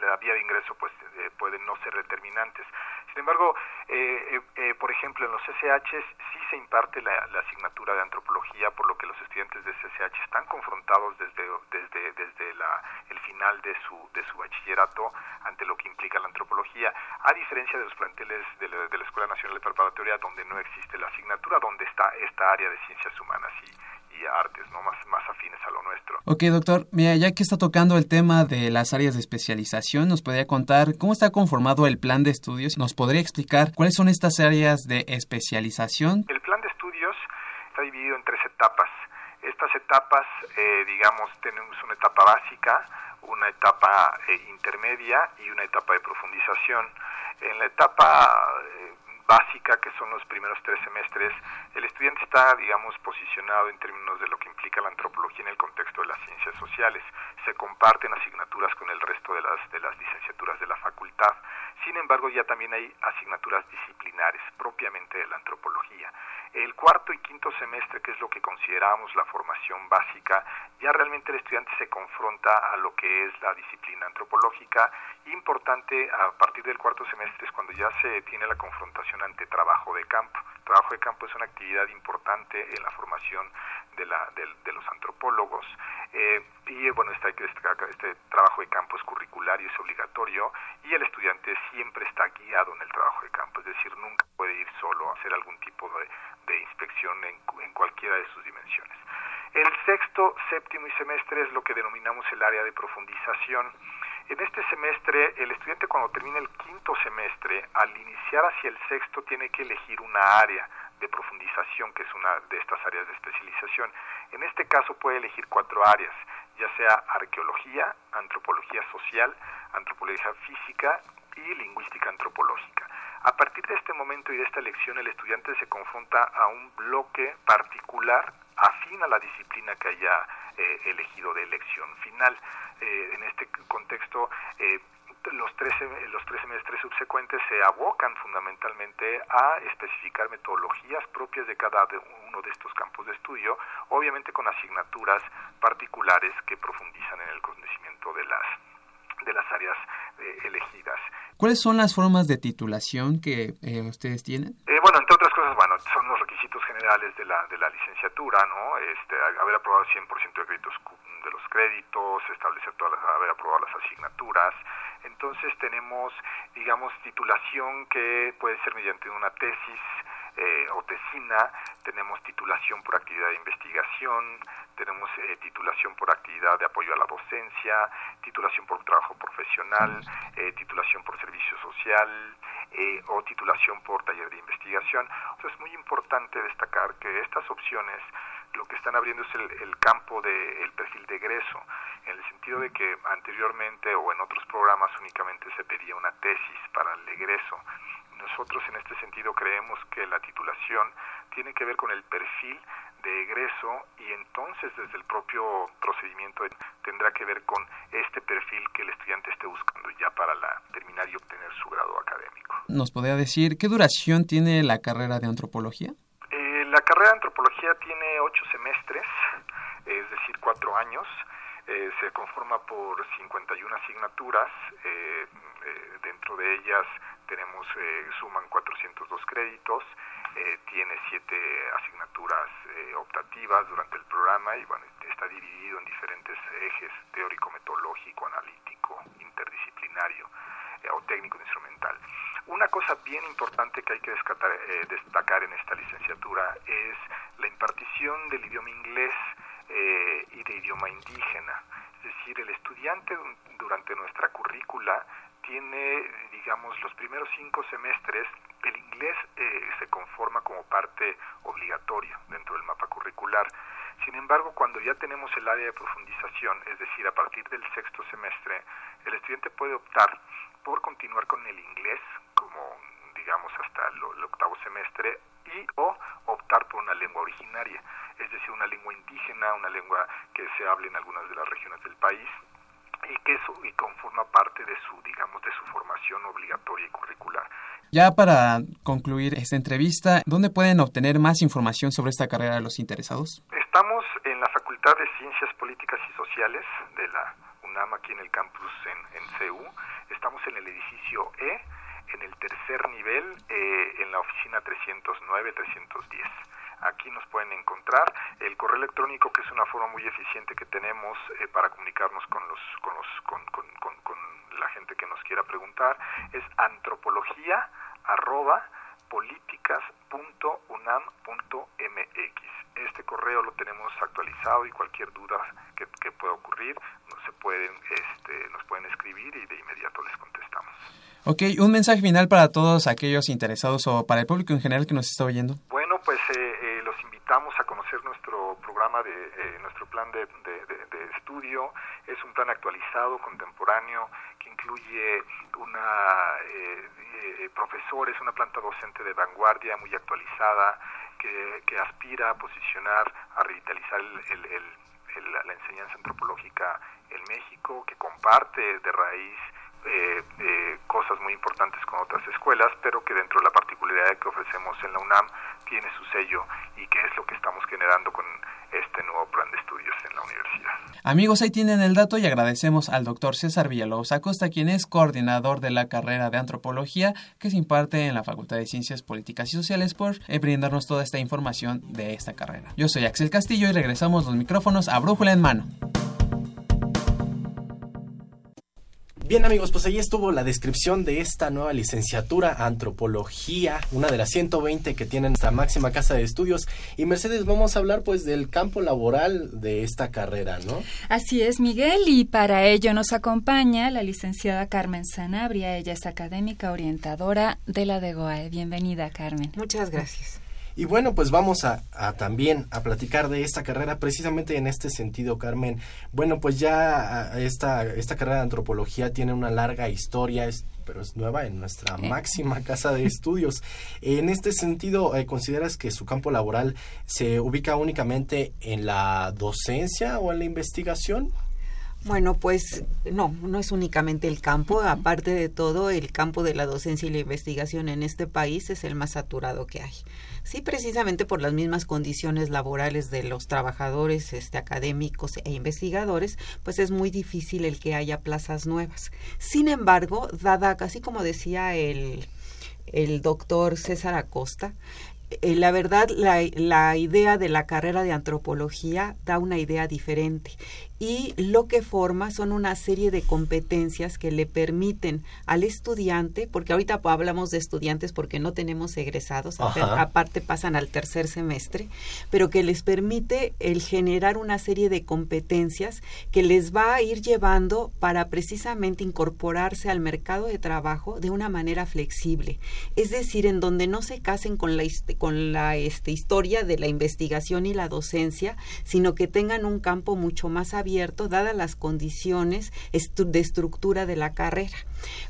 la vía de ingreso pues eh, pueden no ser determinantes. Sin embargo, eh, eh, por ejemplo, en los C C Hs sí se imparte la, la asignatura de antropología, por lo que los estudiantes de C C H están confrontados desde desde desde la, el final de su de su bachillerato ante lo que implica la antropología, a diferencia de los planteles de la, de la Escuela Nacional de Preparatoria, donde no existe la asignatura, donde está esta área de ciencias humanas y y artes, ¿no? Más, más afines a lo nuestro. Ok, doctor, mira, ya que está tocando el tema de las áreas de especialización, ¿nos podría contar cómo está conformado el plan de estudios? ¿Nos podría explicar cuáles son estas áreas de especialización? El plan de estudios está dividido en tres etapas. Estas etapas, eh, digamos, tenemos una etapa básica, una etapa eh, intermedia y una etapa de profundización. En la etapa Eh, básica, que son los primeros tres semestres, el estudiante está, digamos, posicionado en términos de lo que implica la antropología en el contexto de las ciencias sociales. Se comparten asignaturas con el resto de las de las licenciaturas de la facultad. Sin embargo, ya también hay asignaturas disciplinares propiamente de la antropología. El cuarto y quinto semestre, que es lo que consideramos la formación básica, ya realmente el estudiante se confronta a lo que es la disciplina antropológica. Importante, a partir del cuarto semestre es cuando ya se tiene la confrontación ante trabajo de campo. El trabajo de campo es una actividad importante en la formación de, la, de, de los antropólogos. Eh, y bueno, este, este trabajo de campo es curricular y es obligatorio, y el estudiante siempre está guiado en el trabajo de campo, es decir, nunca puede ir solo a hacer algún tipo de, de inspección en, en cualquiera de sus dimensiones. El sexto, séptimo y semestre es lo que denominamos el área de profundización. En este semestre, el estudiante cuando termina el quinto semestre, al iniciar hacia el sexto, tiene que elegir una área de profundización, que es una de estas áreas de especialización. En este caso puede elegir cuatro áreas, ya sea arqueología, antropología social, antropología física y lingüística antropológica. A partir de este momento y de esta elección, el estudiante se confronta a un bloque particular afín a la disciplina que haya eh, elegido de elección final. Eh, en este contexto, eh, Los tres, los tres semestres subsecuentes se abocan fundamentalmente a especificar metodologías propias de cada uno de estos campos de estudio, obviamente con asignaturas particulares que profundizan en el conocimiento de las, de las áreas eh, elegidas. ¿Cuáles son las formas de titulación que eh, ustedes tienen? Eh, bueno, entre otras cosas, bueno, son los requisitos generales de la, de la licenciatura, ¿no? Este, haber aprobado cien por ciento de créditos de los créditos, establecer todas las, haber aprobado las asignaturas. Entonces tenemos, digamos, titulación que puede ser mediante una tesis eh, o tesina, tenemos titulación por actividad de investigación, tenemos eh, titulación por actividad de apoyo a la docencia, titulación por trabajo profesional, eh, titulación por servicio social eh, o titulación por taller de investigación. Entonces es muy importante destacar que estas opciones lo que están abriendo es el, el campo del perfil de egreso, en el sentido de que anteriormente o en otros programas únicamente se pedía una tesis para el egreso. Nosotros en este sentido creemos que la titulación tiene que ver con el perfil de egreso y entonces desde el propio procedimiento tendrá que ver con este perfil que el estudiante esté buscando ya para la, terminar y obtener su grado académico. ¿Nos podría decir qué duración tiene la carrera de antropología? Eh, la carrera de antropología tiene ocho semestres, es decir, cuatro años. Eh, se conforma por cincuenta y una asignaturas, eh, eh, dentro de ellas tenemos, eh, suman cuatrocientos dos créditos, eh, tiene siete asignaturas eh, optativas durante el programa y bueno, está dividido en diferentes ejes teórico-metodológico, analítico, interdisciplinario eh, o técnico-instrumental. Una cosa bien importante que hay que descatar, eh, destacar en esta licenciatura es la impartición del idioma inglés Eh, y de idioma indígena, es decir, el estudiante durante nuestra currícula tiene, digamos, los primeros cinco semestres, el inglés eh, se conforma como parte obligatoria dentro del mapa curricular. Sin embargo, cuando ya tenemos el área de profundización, es decir, a partir del sexto semestre, el estudiante puede optar por continuar con el inglés, como digamos hasta el, el octavo semestre, y o optar por una lengua originaria, es decir, una lengua indígena, una lengua que se hable en algunas de las regiones del país y que eso y conforma parte de su, digamos, de su formación obligatoria y curricular. Ya para concluir esta entrevista, ¿dónde pueden obtener más información sobre esta carrera de los interesados? Estamos en la Facultad de Ciencias Políticas y Sociales de la UNAM, aquí en el campus en, en C U. Estamos en el edificio E, en el tercer nivel, eh, en la oficina trescientos nueve a trescientos diez. Aquí nos pueden encontrar. El correo electrónico, que es una forma muy eficiente que tenemos eh, para comunicarnos con los con los con, con, con, con la gente que nos quiera preguntar, es antropología arroba políticas punto unam punto m x. Este correo lo tenemos actualizado y cualquier duda que, que pueda ocurrir se pueden, este, nos pueden escribir y de inmediato les contestamos. Ok, un mensaje final para todos aquellos interesados o para el público en general que nos está oyendo. Bueno, pues eh, eh, los invitamos a conocer nuestro programa, de eh, nuestro plan de, de, de, de estudio. Es un plan actualizado, contemporáneo, que incluye una eh, eh, profesores, una planta docente de vanguardia muy actualizada, que, que aspira a posicionar, a revitalizar el, el, el la enseñanza antropológica en México, que comparte de raíz eh, eh, cosas muy importantes con otras escuelas, pero que dentro de la particularidad que ofrecemos en la UNAM tiene su sello y que es lo que estamos generando con este nuevo plan de estudios en la universidad. Amigos, ahí tienen el dato y agradecemos al doctor César Villalobos Acosta, quien es coordinador de la carrera de Antropología que se imparte en la Facultad de Ciencias Políticas y Sociales, por brindarnos toda esta información de esta carrera. Yo soy Axel Castillo y regresamos los micrófonos a Brújula en Mano. Bien amigos, pues ahí estuvo la descripción de esta nueva licenciatura, Antropología, una de las ciento veinte que tienen esta máxima casa de estudios. Y Mercedes, vamos a hablar pues del campo laboral de esta carrera, ¿no? Así es, Miguel, y para ello nos acompaña la licenciada Carmen Sanabria. Ella es académica orientadora de la D E G O A E. Bienvenida, Carmen. Muchas gracias. Y bueno, pues vamos a, a también a platicar de esta carrera precisamente en este sentido, Carmen. Bueno, pues ya esta, esta carrera de antropología tiene una larga historia, es pero es nueva en nuestra máxima casa de estudios. En este sentido, ¿consideras que su campo laboral se ubica únicamente en la docencia o en la investigación? Bueno, pues no, no es únicamente el campo. Aparte de todo, el campo de la docencia y la investigación en este país es el más saturado que hay. Sí, precisamente por las mismas condiciones laborales de los trabajadores este, académicos e investigadores, pues es muy difícil el que haya plazas nuevas. Sin embargo, dada, así como decía el, el doctor César Acosta, Eh, la verdad, la, la idea de la carrera de antropología da una idea diferente y lo que forma son una serie de competencias que le permiten al estudiante, porque ahorita hablamos de estudiantes porque no tenemos egresados, Ajá. aparte pasan al tercer semestre, pero que les permite el generar una serie de competencias que les va a ir llevando para precisamente incorporarse al mercado de trabajo de una manera flexible, es decir, en donde no se casen con la historia con la este, historia de la investigación y la docencia, sino que tengan un campo mucho más abierto, dadas las condiciones estu- de estructura de la carrera.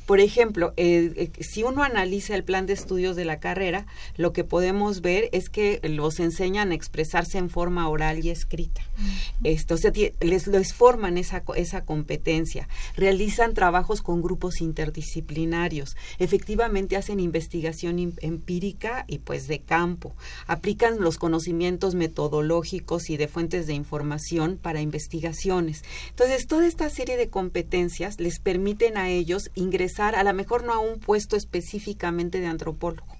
Por ejemplo, eh, eh, si uno analiza el plan de estudios de la carrera, lo que podemos ver es que los enseñan a expresarse en forma oral y escrita. Uh-huh. Esto, o sea, t- les, les forman esa, esa competencia. Realizan trabajos con grupos interdisciplinarios. Efectivamente, hacen investigación in- empírica y pues de campo. Aplican los conocimientos metodológicos y de fuentes de información para investigaciones. Entonces, toda esta serie de competencias les permiten a ellos ingresar, a lo mejor no a un puesto específicamente de antropólogo.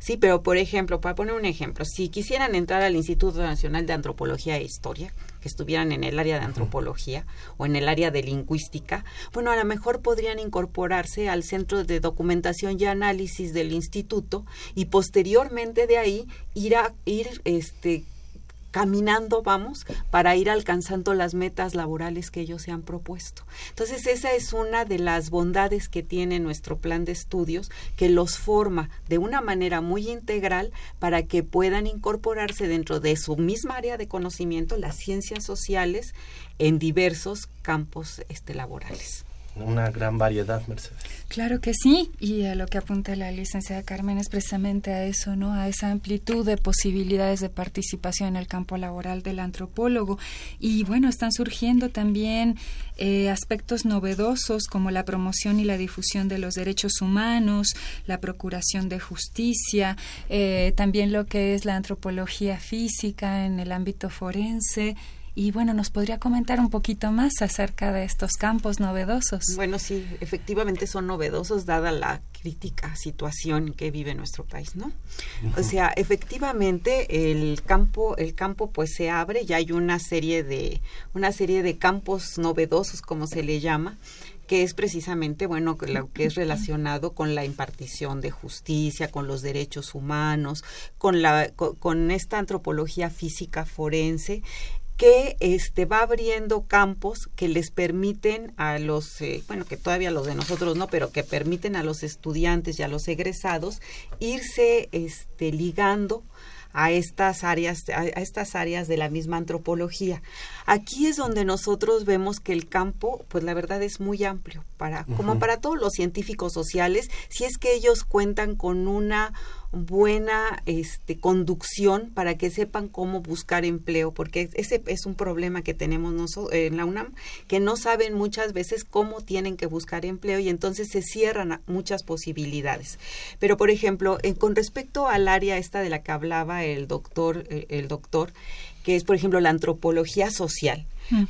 Sí, pero por ejemplo, para poner un ejemplo, si quisieran entrar al Instituto Nacional de Antropología e Historia, que estuvieran en el área de antropología o en el área de lingüística, bueno, a lo mejor podrían incorporarse al Centro de Documentación y Análisis del instituto y posteriormente de ahí ir a ir este caminando, vamos, para ir alcanzando las metas laborales que ellos se han propuesto. Entonces, esa es una de las bondades que tiene nuestro plan de estudios, que los forma de una manera muy integral para que puedan incorporarse dentro de su misma área de conocimiento, las ciencias sociales, en diversos campos este, laborales. Una gran variedad, Mercedes. Claro que sí, y a lo que apunta la licenciada Carmen es precisamente a eso, ¿no? A esa amplitud de posibilidades de participación en el campo laboral del antropólogo. Y bueno, están surgiendo también eh, aspectos novedosos como la promoción y la difusión de los derechos humanos, la procuración de justicia, eh, también lo que es la antropología física en el ámbito forense. Y bueno, ¿nos podría comentar un poquito más acerca de estos campos novedosos? Bueno, sí, efectivamente son novedosos dada la crítica situación que vive nuestro país, ¿no? Uh-huh. O sea, efectivamente el campo el campo pues se abre, ya hay una serie de una serie de campos novedosos, como se le llama, que es precisamente, bueno, lo que es relacionado con la impartición de justicia, con los derechos humanos, con la con, con esta antropología física forense, que este va abriendo campos que les permiten a los, eh, bueno, que todavía los de nosotros no, pero que permiten a los estudiantes y a los egresados irse este, ligando a estas áreas, a, a estas áreas de la misma antropología. Aquí es donde nosotros vemos que el campo, pues la verdad es muy amplio, para, uh-huh. como para todos los científicos sociales, si es que ellos cuentan con una buena este, conducción para que sepan cómo buscar empleo, porque ese es un problema que tenemos nosotros en la UNAM, que no saben muchas veces cómo tienen que buscar empleo y entonces se cierran muchas posibilidades. Pero, por ejemplo, eh, con respecto al área esta de la que hablaba el doctor, eh, el doctor, que es, por ejemplo, la antropología social.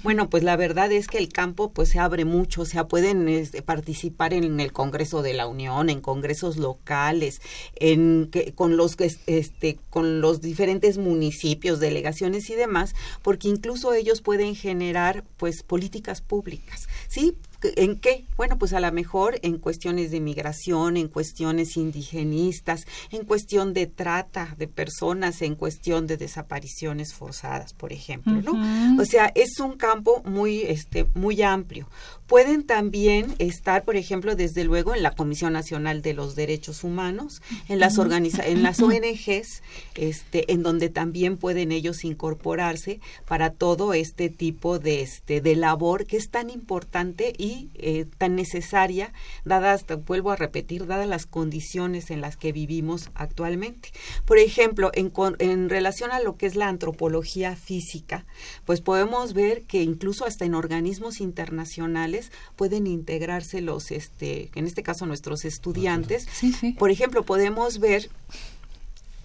Bueno, pues la verdad es que el campo pues se abre mucho, o sea, pueden este, participar en el Congreso de la Unión, en congresos locales, en que, con los este con los diferentes municipios, delegaciones y demás, porque incluso ellos pueden generar pues políticas públicas, ¿sí? ¿En qué? Bueno, pues a lo mejor en cuestiones de migración, en cuestiones indigenistas, en cuestión de trata de personas, en cuestión de desapariciones forzadas, por ejemplo, ¿no? Uh-huh. O sea, es un campo muy, este, muy amplio. Pueden también estar, por ejemplo, desde luego en la Comisión Nacional de los Derechos Humanos, en las organiza- en las O N Ges, este, en donde también pueden ellos incorporarse para todo este tipo de, este, de labor que es tan importante y sí eh, tan necesaria, dadas, vuelvo a repetir, dadas las condiciones en las que vivimos actualmente. Por ejemplo, en, en relación a lo que es la antropología física, pues podemos ver que incluso hasta en organismos internacionales pueden integrarse los, este, en este caso nuestros estudiantes. Sí, sí. Por ejemplo, podemos ver,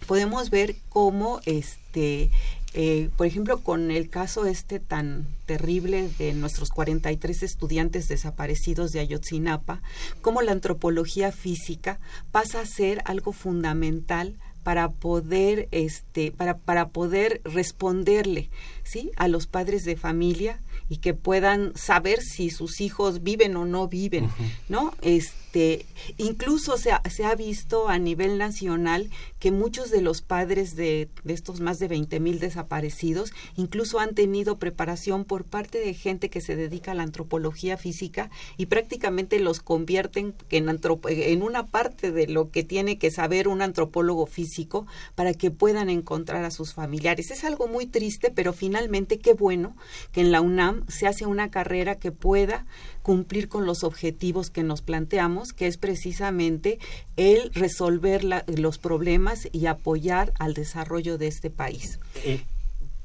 podemos ver cómo, este, eh, por ejemplo, con el caso este tan terrible de nuestros cuarenta y tres estudiantes desaparecidos de Ayotzinapa, cómo la antropología física pasa a ser algo fundamental para poder, este, para, para poder responderle, ¿sí?, a los padres de familia, y que puedan saber si sus hijos viven o no viven, uh-huh. ¿no? Este, incluso se ha, se ha visto a nivel nacional que muchos de los padres de, de estos más de veinte mil desaparecidos incluso han tenido preparación por parte de gente que se dedica a la antropología física y prácticamente los convierten en, antropo- en una parte de lo que tiene que saber un antropólogo físico para que puedan encontrar a sus familiares. Es algo muy triste, pero finalmente qué bueno que en la UNAM se hace una carrera que pueda cumplir con los objetivos que nos planteamos, que es precisamente el resolver la, los problemas y apoyar al desarrollo de este país. Eh,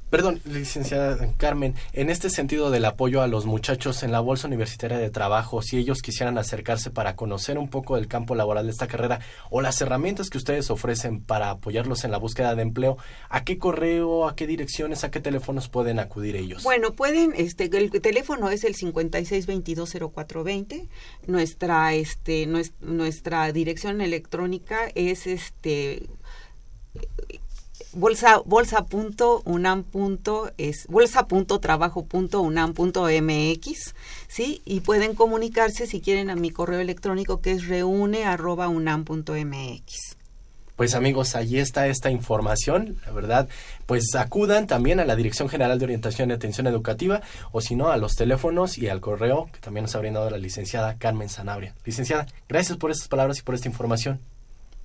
perdón, licenciada Carmen, en este sentido del apoyo a los muchachos en la Bolsa Universitaria de Trabajo, si ellos quisieran acercarse para conocer un poco del campo laboral de esta carrera o las herramientas que ustedes ofrecen para apoyarlos en la búsqueda de empleo, ¿a qué correo, a qué direcciones, a qué teléfonos pueden acudir ellos? Bueno, pueden, este, el teléfono es el cincuenta y seis veintidós cero cuatro veinte, nuestra, este, nuestra, nuestra dirección electrónica es este... bolsa bolsa.unam.es bolsa punto trabajo punto unam punto m x, sí, y pueden comunicarse si quieren a mi correo electrónico, que es reúne arroba unam punto m x. Pues amigos, allí está esta información, la verdad, pues acudan también a la Dirección General de Orientación y Atención Educativa, o si no, a los teléfonos y al correo que también nos ha brindado la licenciada Carmen Sanabria. Licenciada, gracias por estas palabras y por esta información.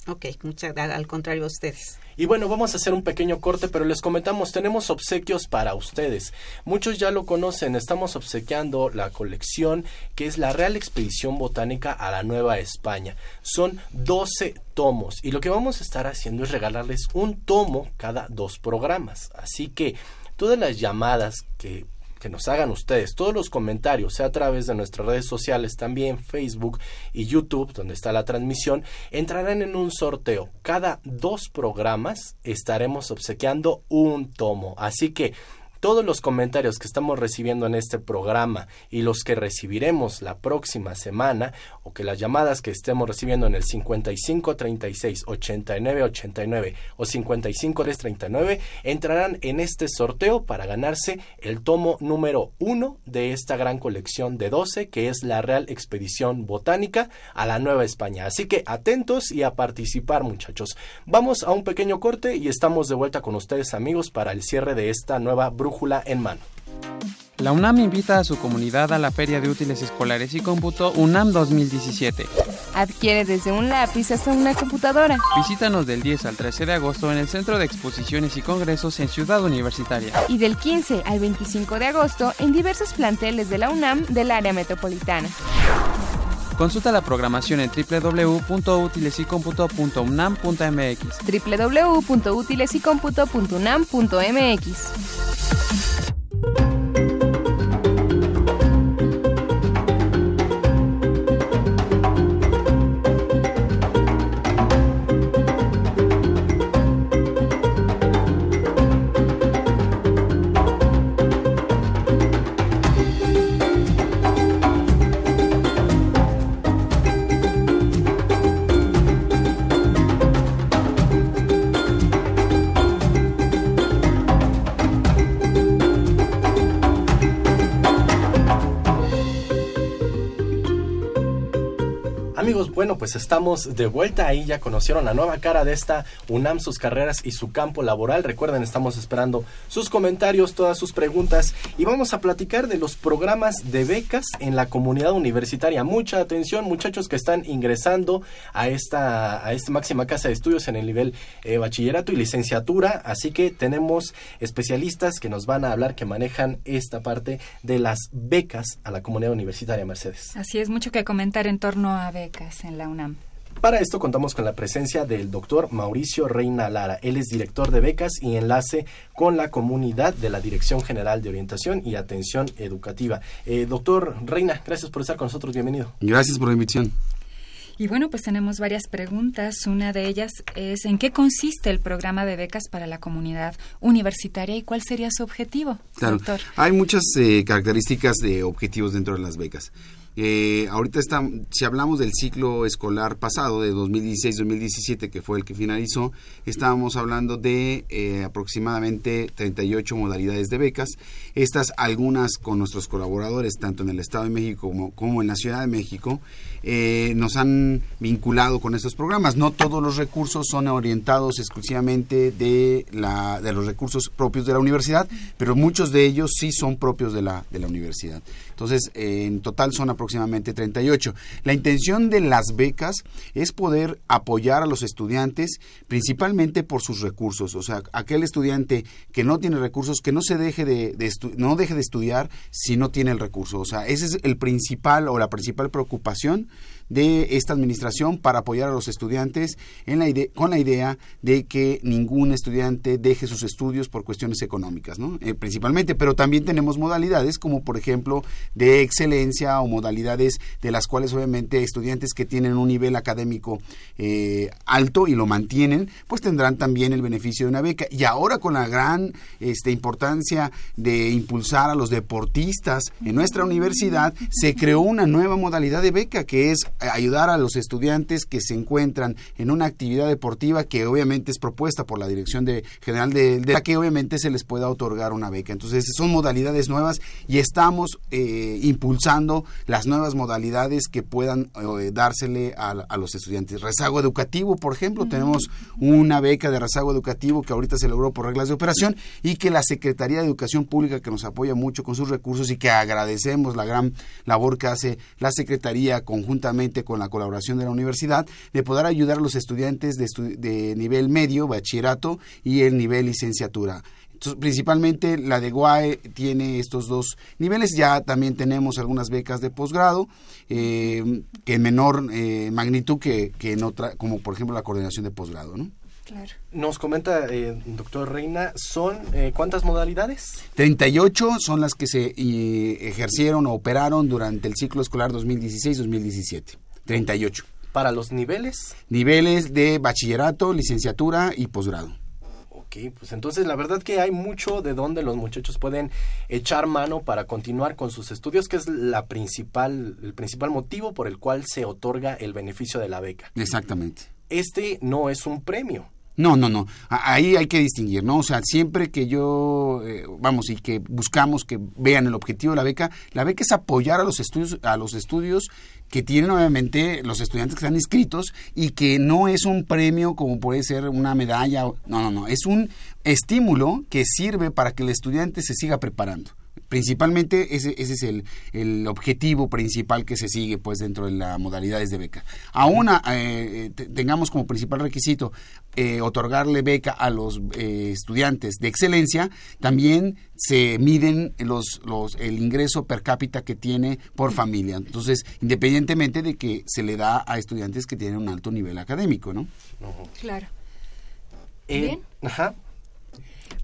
Ok, muchas gracias, al contrario a ustedes. Y bueno, vamos a hacer un pequeño corte, pero les comentamos, tenemos obsequios para ustedes. Muchos ya lo conocen, estamos obsequiando la colección que es la Real Expedición Botánica a la Nueva España. Son doce tomos y lo que vamos a estar haciendo es regalarles un tomo cada dos programas. Así que todas las llamadas que... que nos hagan ustedes, todos los comentarios, sea a través de nuestras redes sociales, también Facebook y YouTube, donde está la transmisión, entrarán en un sorteo. Cada dos programas estaremos obsequiando un tomo. Así que todos los comentarios que estamos recibiendo en este programa y los que recibiremos la próxima semana, o que las llamadas que estemos recibiendo en el cincuenta y cinco treinta y seis ochenta y nueve ochenta y nueve o cincuenta y cinco tres treinta y nueve, entrarán en este sorteo para ganarse el tomo número uno de esta gran colección de doce, que es la Real Expedición Botánica a la Nueva España. Así que atentos y a participar, muchachos. Vamos a un pequeño corte y estamos de vuelta con ustedes, amigos, para el cierre de esta nueva brújula. Brújula en mano. La UNAM invita a su comunidad a la Feria de Útiles Escolares y Cómputo UNAM dos mil diecisiete. Adquiere desde un lápiz hasta una computadora. Visítanos del diez al trece de agosto en el Centro de Exposiciones y Congresos en Ciudad Universitaria. Y del quince al veinticinco de agosto en diversos planteles de la UNAM del área metropolitana. Consulta la programación en doble u doble u doble u punto útiles y cómputo punto unam punto m x. doble u doble u doble u punto útiles y cómputo punto unam punto m x. bueno, pues estamos de vuelta. Ahí ya conocieron la nueva cara de esta UNAM, sus carreras y su campo laboral. Recuerden, estamos esperando sus comentarios, todas sus preguntas, y vamos a platicar de los programas de becas en la comunidad universitaria. Mucha atención, muchachos que están ingresando a esta, a esta máxima casa de estudios en el nivel eh, bachillerato y licenciatura. Así que tenemos especialistas que nos van a hablar, que manejan esta parte de las becas a la comunidad universitaria, Mercedes. Así es, mucho que comentar en torno a becas en la UNAM. Para esto contamos con la presencia del doctor Mauricio Reina Lara. Él es director de becas y enlace con la comunidad de la Dirección General de Orientación y Atención Educativa. Eh, doctor Reina, gracias por estar con nosotros, bienvenido. Gracias por la invitación. Y bueno, pues tenemos varias preguntas. Una de ellas es, ¿en qué consiste el programa de becas para la comunidad universitaria y cuál sería su objetivo, claro, doctor? Hay muchas eh, características de objetivos dentro de las becas. Eh, ahorita está, si hablamos del ciclo escolar pasado de dos mil dieciséis dos mil diecisiete, que fue el que finalizó, estábamos hablando de eh, aproximadamente treinta y ocho modalidades de becas. Estas, algunas con nuestros colaboradores, tanto en el Estado de México como, como en la Ciudad de México, eh, nos han vinculado con estos programas. No todos los recursos son orientados exclusivamente de, la, de los recursos propios de la universidad, pero muchos de ellos sí son propios de la, de la universidad. Entonces, eh, en total son aproximadamente aproximadamente treinta y ocho. La intención de las becas es poder apoyar a los estudiantes principalmente por sus recursos, o sea, aquel estudiante que no tiene recursos, que no se deje de, de estu- no deje de estudiar si no tiene el recurso, o sea, ese es el principal o la principal preocupación de esta administración para apoyar a los estudiantes en la ide- con la idea de que ningún estudiante deje sus estudios por cuestiones económicas, ¿no? Eh, principalmente, pero también tenemos modalidades como por ejemplo de excelencia o modalidades de las cuales obviamente estudiantes que tienen un nivel académico eh, alto y lo mantienen, pues tendrán también el beneficio de una beca. Y ahora con la gran este, importancia de impulsar a los deportistas en nuestra universidad, se creó una nueva modalidad de beca que es ayudar a los estudiantes que se encuentran en una actividad deportiva que obviamente es propuesta por la Dirección de, General de, de la que obviamente se les pueda otorgar una beca. Entonces son modalidades nuevas y estamos eh, impulsando las nuevas modalidades que puedan eh, dársele a, a los estudiantes. Rezago educativo, por ejemplo, uh-huh. Tenemos una beca de rezago educativo que ahorita se logró por reglas de operación y que la Secretaría de Educación Pública, que nos apoya mucho con sus recursos y que agradecemos la gran labor que hace la Secretaría conjuntamente con la colaboración de la universidad, de poder ayudar a los estudiantes de, estu- de nivel medio, bachillerato y el nivel licenciatura. Entonces, principalmente la de G U A E tiene estos dos niveles. Ya también tenemos algunas becas de posgrado eh, en menor eh, magnitud que, que en otra, como por ejemplo la coordinación de posgrado, ¿no? Claro. Nos comenta, eh, doctor Reina, ¿son eh, cuántas modalidades? treinta y ocho son las que se eh, ejercieron o operaron durante el ciclo escolar dos mil dieciséis dos mil diecisiete. treinta y ocho. ¿Para los niveles? Niveles de bachillerato, licenciatura y posgrado. Ok, pues entonces la verdad que hay mucho de donde los muchachos pueden echar mano para continuar con sus estudios, que es la principal, el principal motivo por el cual se otorga el beneficio de la beca. Exactamente. Este no es un premio. No, no, no. Ahí hay que distinguir, ¿no? O sea, siempre que yo, eh, vamos, y que buscamos que vean el objetivo de la beca, la beca es apoyar a los estudios, a los estudios que tienen obviamente los estudiantes que están inscritos y que no es un premio como puede ser una medalla. No, no, no. Es un estímulo que sirve para que el estudiante se siga preparando. Principalmente ese, ese es el, el objetivo principal que se sigue pues dentro de las modalidades de beca. Aún eh, tengamos como principal requisito eh, otorgarle beca a los eh, estudiantes de excelencia, también se miden los, los el ingreso per cápita que tiene por familia. Entonces, independientemente de que se le da a estudiantes que tienen un alto nivel académico, ¿no? Claro. Eh, Bien. Ajá.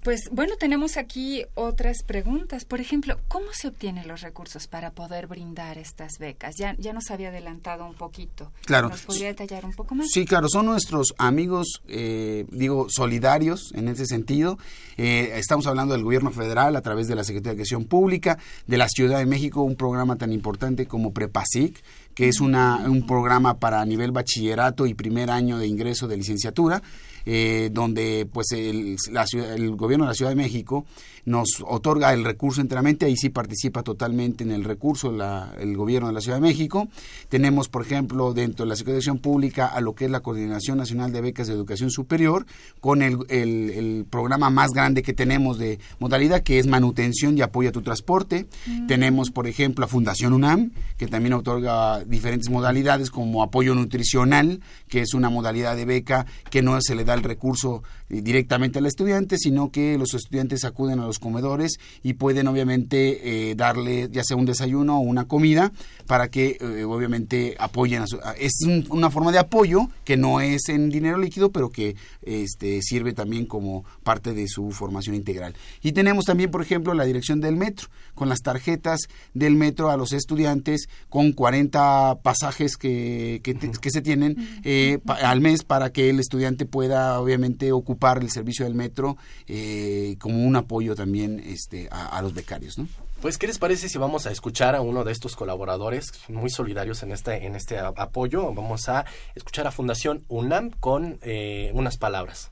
Pues bueno, tenemos aquí otras preguntas. Por ejemplo, ¿cómo se obtienen los recursos para poder brindar estas becas? Ya, ya nos había adelantado un poquito. Claro. ¿Nos podría detallar un poco más? Sí, claro. Son nuestros amigos, eh, digo, solidarios en ese sentido. Eh, estamos hablando del gobierno federal a través de la Secretaría de Educación Pública, de la Ciudad de México, un programa tan importante como PREPASIC, que es una, un programa para nivel bachillerato y primer año de ingreso de licenciatura. eh, donde pues el, la, el gobierno de la Ciudad de México nos otorga el recurso enteramente. Ahí sí participa totalmente en el recurso la, el gobierno de la Ciudad de México. Tenemos, por ejemplo, dentro de la Secretaría de Acción Pública a lo que es la Coordinación Nacional de Becas de Educación Superior, con el, el, el programa más grande que tenemos de modalidad, que es manutención y apoyo a tu transporte. Mm. Tenemos, por ejemplo, a Fundación UNAM, que también otorga diferentes modalidades como apoyo nutricional, que es una modalidad de beca que no se le da el recurso directamente al estudiante, sino que los estudiantes acuden a los comedores y pueden obviamente eh, darle ya sea un desayuno o una comida para que eh, obviamente apoyen a su, a, es un, una forma de apoyo que no es en dinero líquido, pero que este sirve también como parte de su formación integral. Y tenemos también, por ejemplo, la dirección del metro, con las tarjetas del metro a los estudiantes, con cuarenta pasajes que, que, te, que se tienen eh, pa, al mes, para que el estudiante pueda obviamente ocupar el servicio del metro eh, como un apoyo también este, a, a los becarios, ¿no? Pues, ¿qué les parece si vamos a escuchar a uno de estos colaboradores muy solidarios en este, en este apoyo? Vamos a escuchar a Fundación UNAM con eh, unas palabras.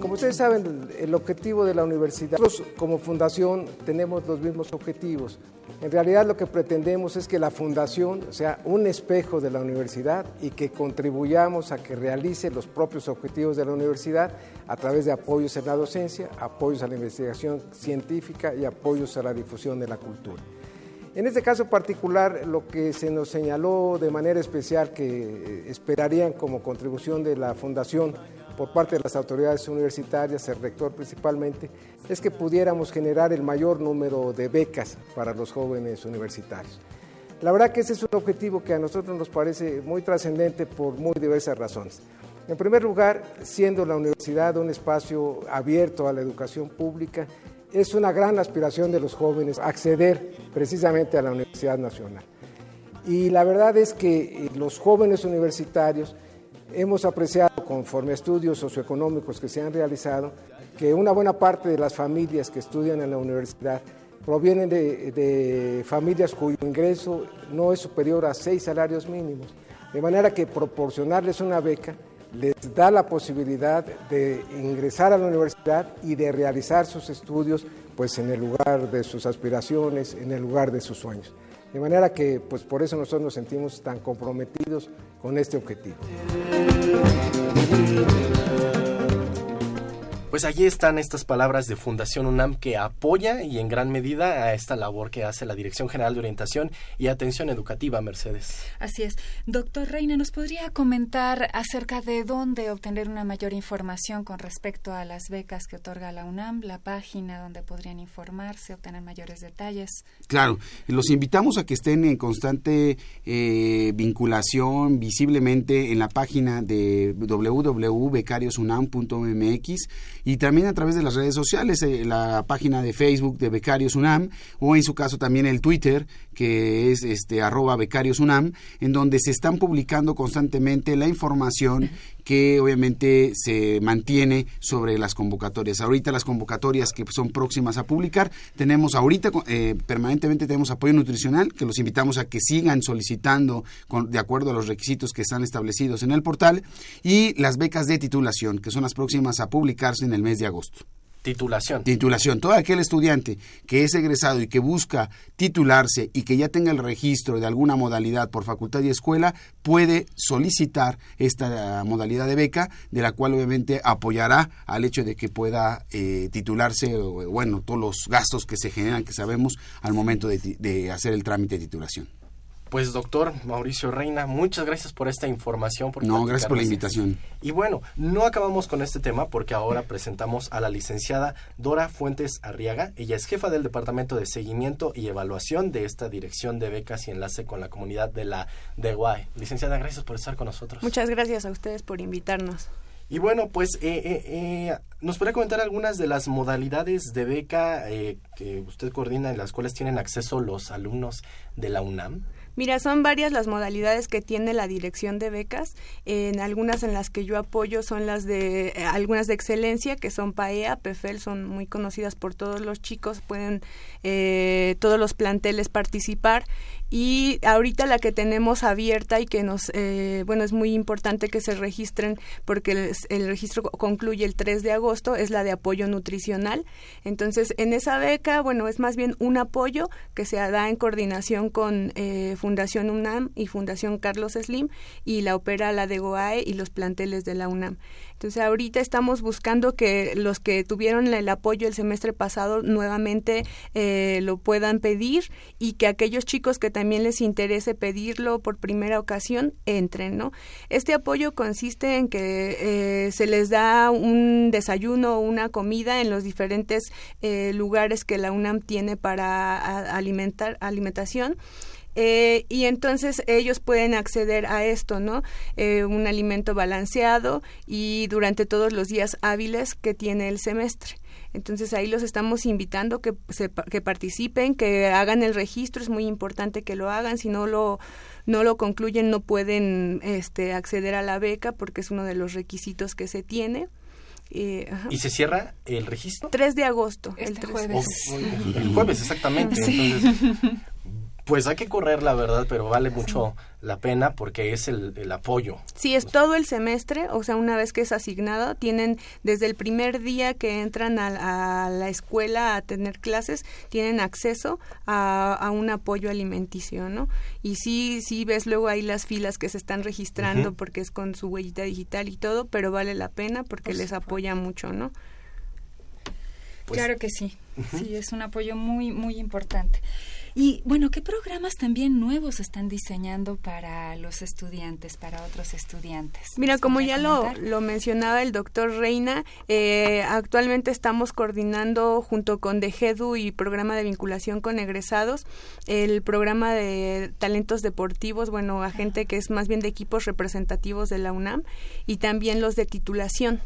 Como ustedes saben, el objetivo de la universidad, nosotros como fundación tenemos los mismos objetivos. En realidad lo que pretendemos es que la fundación sea un espejo de la universidad y que contribuyamos a que realice los propios objetivos de la universidad a través de apoyos en la docencia, apoyos a la investigación científica y apoyos a la difusión de la cultura. En este caso particular, lo que se nos señaló de manera especial que esperarían como contribución de la fundación por parte de las autoridades universitarias, el rector principalmente, es que pudiéramos generar el mayor número de becas para los jóvenes universitarios. La verdad que ese es un objetivo que a nosotros nos parece muy trascendente por muy diversas razones. En primer lugar, siendo la universidad un espacio abierto a la educación pública, es una gran aspiración de los jóvenes acceder precisamente a la Universidad Nacional. Y la verdad es que los jóvenes universitarios hemos apreciado, conforme a estudios socioeconómicos que se han realizado, que una buena parte de las familias que estudian en la universidad provienen de, de familias cuyo ingreso no es superior a seis salarios mínimos. De manera que proporcionarles una beca les da la posibilidad de ingresar a la universidad y de realizar sus estudios pues, en el lugar de sus aspiraciones, en el lugar de sus sueños. De manera que, pues por eso nosotros nos sentimos tan comprometidos con este objetivo. Pues allí están estas palabras de Fundación UNAM, que apoya y en gran medida a esta labor que hace la Dirección General de Orientación y Atención Educativa, Mercedes. Así es. Doctor Reina, ¿nos podría comentar acerca de dónde obtener una mayor información con respecto a las becas que otorga la UNAM, la página donde podrían informarse, obtener mayores detalles? Claro, los invitamos a que estén en constante eh, vinculación visiblemente en la página de doble u doble u doble u punto becarios u n a m punto m x, y también a través de las redes sociales, eh, la página de Facebook de Becarios UNAM, o en su caso también el Twitter, que es este arroba Becarios UNAM, en donde se están publicando constantemente la información que obviamente se mantiene sobre las convocatorias. Ahorita las convocatorias que son próximas a publicar, tenemos ahorita eh, permanentemente tenemos apoyo nutricional, que los invitamos a que sigan solicitando con, de acuerdo a los requisitos que están establecidos en el portal, y las becas de titulación, que son las próximas a publicarse en el mes de agosto. Titulación. Titulación. Todo aquel estudiante que es egresado y que busca titularse y que ya tenga el registro de alguna modalidad por facultad y escuela puede solicitar esta modalidad de beca, de la cual obviamente apoyará al hecho de que pueda eh, titularse, o, bueno, todos los gastos que se generan, que sabemos, al momento de, de hacer el trámite de titulación. Pues, doctor Mauricio Reina, muchas gracias por esta información. Por no, gracias por la invitación. Y bueno, no acabamos con este tema porque ahora presentamos a la licenciada Dora Fuentes Arriaga. Ella es jefa del Departamento de Seguimiento y Evaluación de esta Dirección de Becas y Enlace con la Comunidad de la D E U A E. Licenciada, gracias por estar con nosotros. Muchas gracias a ustedes por invitarnos. Y bueno, pues, eh, eh, eh, ¿nos podría comentar algunas de las modalidades de beca eh, que usted coordina, en las cuales tienen acceso los alumnos de la UNAM? Mira, son varias las modalidades que tiene la dirección de becas. En algunas en las que yo apoyo son las de, eh, algunas de excelencia, que son PAEA, PEFEL, son muy conocidas por todos los chicos, pueden eh, todos los planteles participar. Y ahorita la que tenemos abierta y que nos, eh, bueno, es muy importante que se registren porque el, el registro concluye el tres de agosto, es la de apoyo nutricional. Entonces, en esa beca, bueno, es más bien un apoyo que se da en coordinación con eh, Fundación UNAM y Fundación Carlos Slim, y la opera la de GOAE y los planteles de la UNAM. Entonces, ahorita estamos buscando que los que tuvieron el apoyo el semestre pasado nuevamente eh, lo puedan pedir, y que aquellos chicos que también les interese pedirlo por primera ocasión, entren, ¿no? Este apoyo consiste en que eh, se les da un desayuno o una comida en los diferentes eh, lugares que la UNAM tiene para a, alimentar, alimentación. Eh, y entonces ellos pueden acceder a esto, ¿no? Eh, un alimento balanceado y durante todos los días hábiles que tiene el semestre. Entonces ahí los estamos invitando que, se, que participen, que hagan el registro, es muy importante que lo hagan, si no lo, no lo concluyen no pueden este, acceder a la beca porque es uno de los requisitos que se tiene. Eh, ¿Y se cierra el registro? tres de agosto, este el jueves. O, el jueves, exactamente. Sí. Entonces, pues hay que correr, la verdad, pero vale mucho la pena porque es el, el apoyo. Sí, es todo el semestre, o sea, una vez que es asignado, tienen desde el primer día que entran a, a la escuela a tener clases, tienen acceso a, a un apoyo alimenticio, ¿no? Y sí, sí ves luego ahí las filas que se están registrando uh-huh. porque es con su huellita digital y todo, pero vale la pena porque pues les apoya mucho, ¿no? Pues, claro que sí, uh-huh. sí, es un apoyo muy, muy importante. Y, bueno, ¿qué programas también nuevos están diseñando para los estudiantes, para otros estudiantes? Mira, como ya lo, lo mencionaba el doctor Reina, eh, actualmente estamos coordinando junto con DEGEDU y Programa de Vinculación con Egresados, el programa de talentos deportivos, bueno, a gente que es más bien de equipos representativos de la UNAM, y también los de titulación.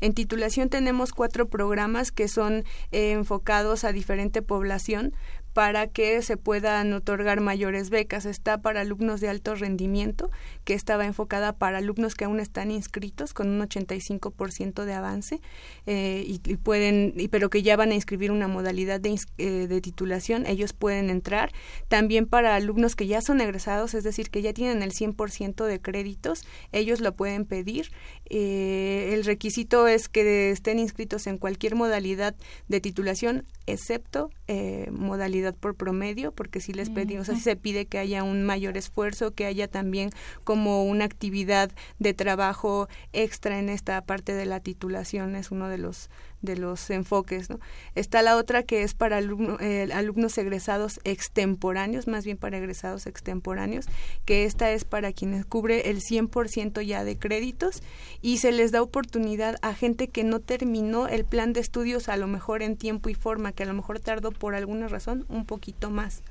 En titulación tenemos cuatro programas que son eh, enfocados a diferente población, para que se puedan otorgar mayores becas. Está para alumnos de alto rendimiento, que estaba enfocada para alumnos que aún están inscritos con un ochenta y cinco por ciento de avance eh, y, y pueden y, pero que ya van a inscribir una modalidad de, eh, de titulación, ellos pueden entrar. También para alumnos que ya son egresados, es decir, que ya tienen el cien por ciento de créditos, ellos lo pueden pedir. Eh, el requisito es que estén inscritos en cualquier modalidad de titulación, excepto eh, modalidad por promedio, porque si les pedimos, o sea, se pide que haya un mayor esfuerzo, que haya también como una actividad de trabajo extra en esta parte de la titulación, es uno de los de los enfoques, ¿no? Está la otra que es para alumno, eh, alumnos egresados extemporáneos, más bien para egresados extemporáneos, que esta es para quienes cubre el cien por ciento ya de créditos y se les da oportunidad a gente que no terminó el plan de estudios a lo mejor en tiempo y forma, que a lo mejor tardó por alguna razón un poquito más.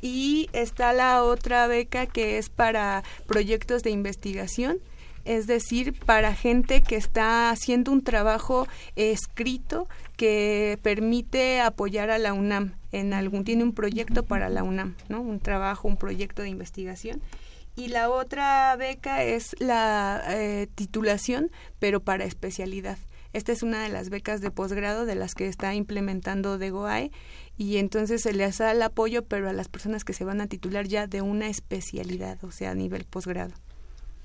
Y está la otra beca que es para proyectos de investigación, es decir, para gente que está haciendo un trabajo escrito que permite apoyar a la UNAM en algún, tiene un proyecto para la UNAM, ¿no? Un trabajo, un proyecto de investigación. Y la otra beca es la eh, titulación, pero para especialidad. Esta es una de las becas de posgrado de las que está implementando DEGOAE, y entonces se les da el apoyo, pero a las personas que se van a titular ya de una especialidad, o sea, a nivel posgrado.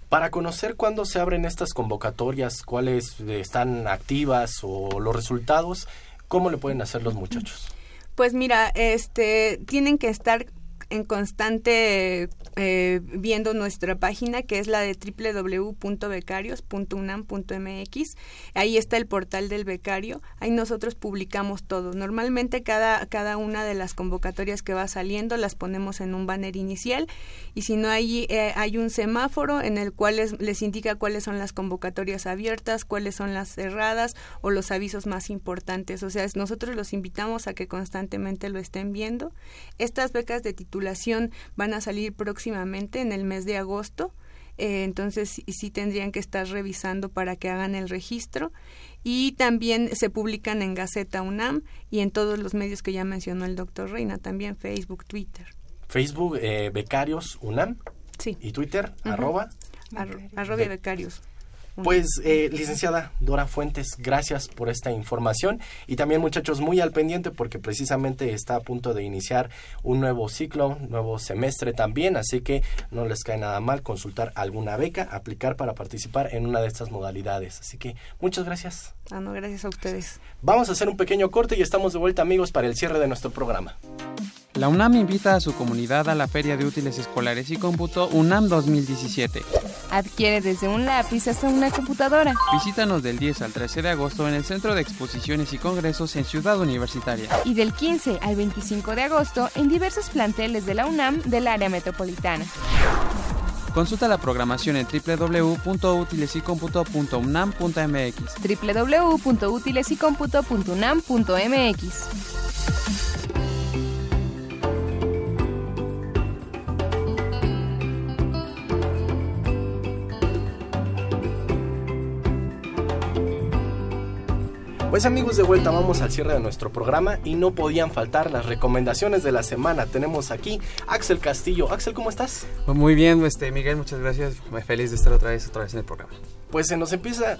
Para conocer cuándo se abren estas convocatorias, cuáles están activas o los resultados, ¿cómo le pueden hacer los muchachos? Pues mira, este, tienen que estar en constante eh, viendo nuestra página, que es la de doble u doble u doble u punto becarios punto unam punto m x. Ahí está el portal del becario, ahí nosotros publicamos todo. Normalmente cada, cada una de las convocatorias que va saliendo las ponemos en un banner inicial, y si no hay, eh, hay un semáforo en el cual les, les indica cuáles son las convocatorias abiertas, cuáles son las cerradas o los avisos más importantes. O sea, es, nosotros los invitamos a que constantemente lo estén viendo. Estas becas de titulación van a salir próximamente en el mes de agosto, eh, entonces sí tendrían que estar revisando para que hagan el registro, y también se publican en Gaceta UNAM y en todos los medios que ya mencionó el doctor Reina, también Facebook, Twitter. Facebook, eh, becarios UNAM. Sí. Y Twitter, uh-huh. arroba. Arro, arroba becarios. Pues, eh, licenciada Dora Fuentes, gracias por esta información. Y también, muchachos, muy al pendiente, porque precisamente está a punto de iniciar un nuevo ciclo, un nuevo semestre también, así que no les cae nada mal consultar alguna beca, aplicar para participar en una de estas modalidades. Así que, muchas gracias. Ah, no, gracias a ustedes. Vamos a hacer un pequeño corte y estamos de vuelta, amigos, para el cierre de nuestro programa. La UNAM invita a su comunidad a la Feria de Útiles Escolares y Cómputo UNAM dos mil diecisiete. Adquiere desde un lápiz hasta una computadora. Visítanos del diez al trece de agosto en el Centro de Exposiciones y Congresos en Ciudad Universitaria. Y del quince al veinticinco de agosto en diversos planteles de la UNAM del área metropolitana. Consulta la programación en doble u doble u doble u punto útiles y cómputo punto unam punto m x. doble u doble u doble u punto útiles y cómputo punto unam punto m x. Pues, amigos, de vuelta vamos al cierre de nuestro programa y no podían faltar las recomendaciones de la semana. Tenemos aquí a Axel Castillo. Axel, ¿cómo estás? Muy bien, este, Miguel, muchas gracias. Me feliz de estar otra vez, otra vez en el programa. Pues se nos empieza...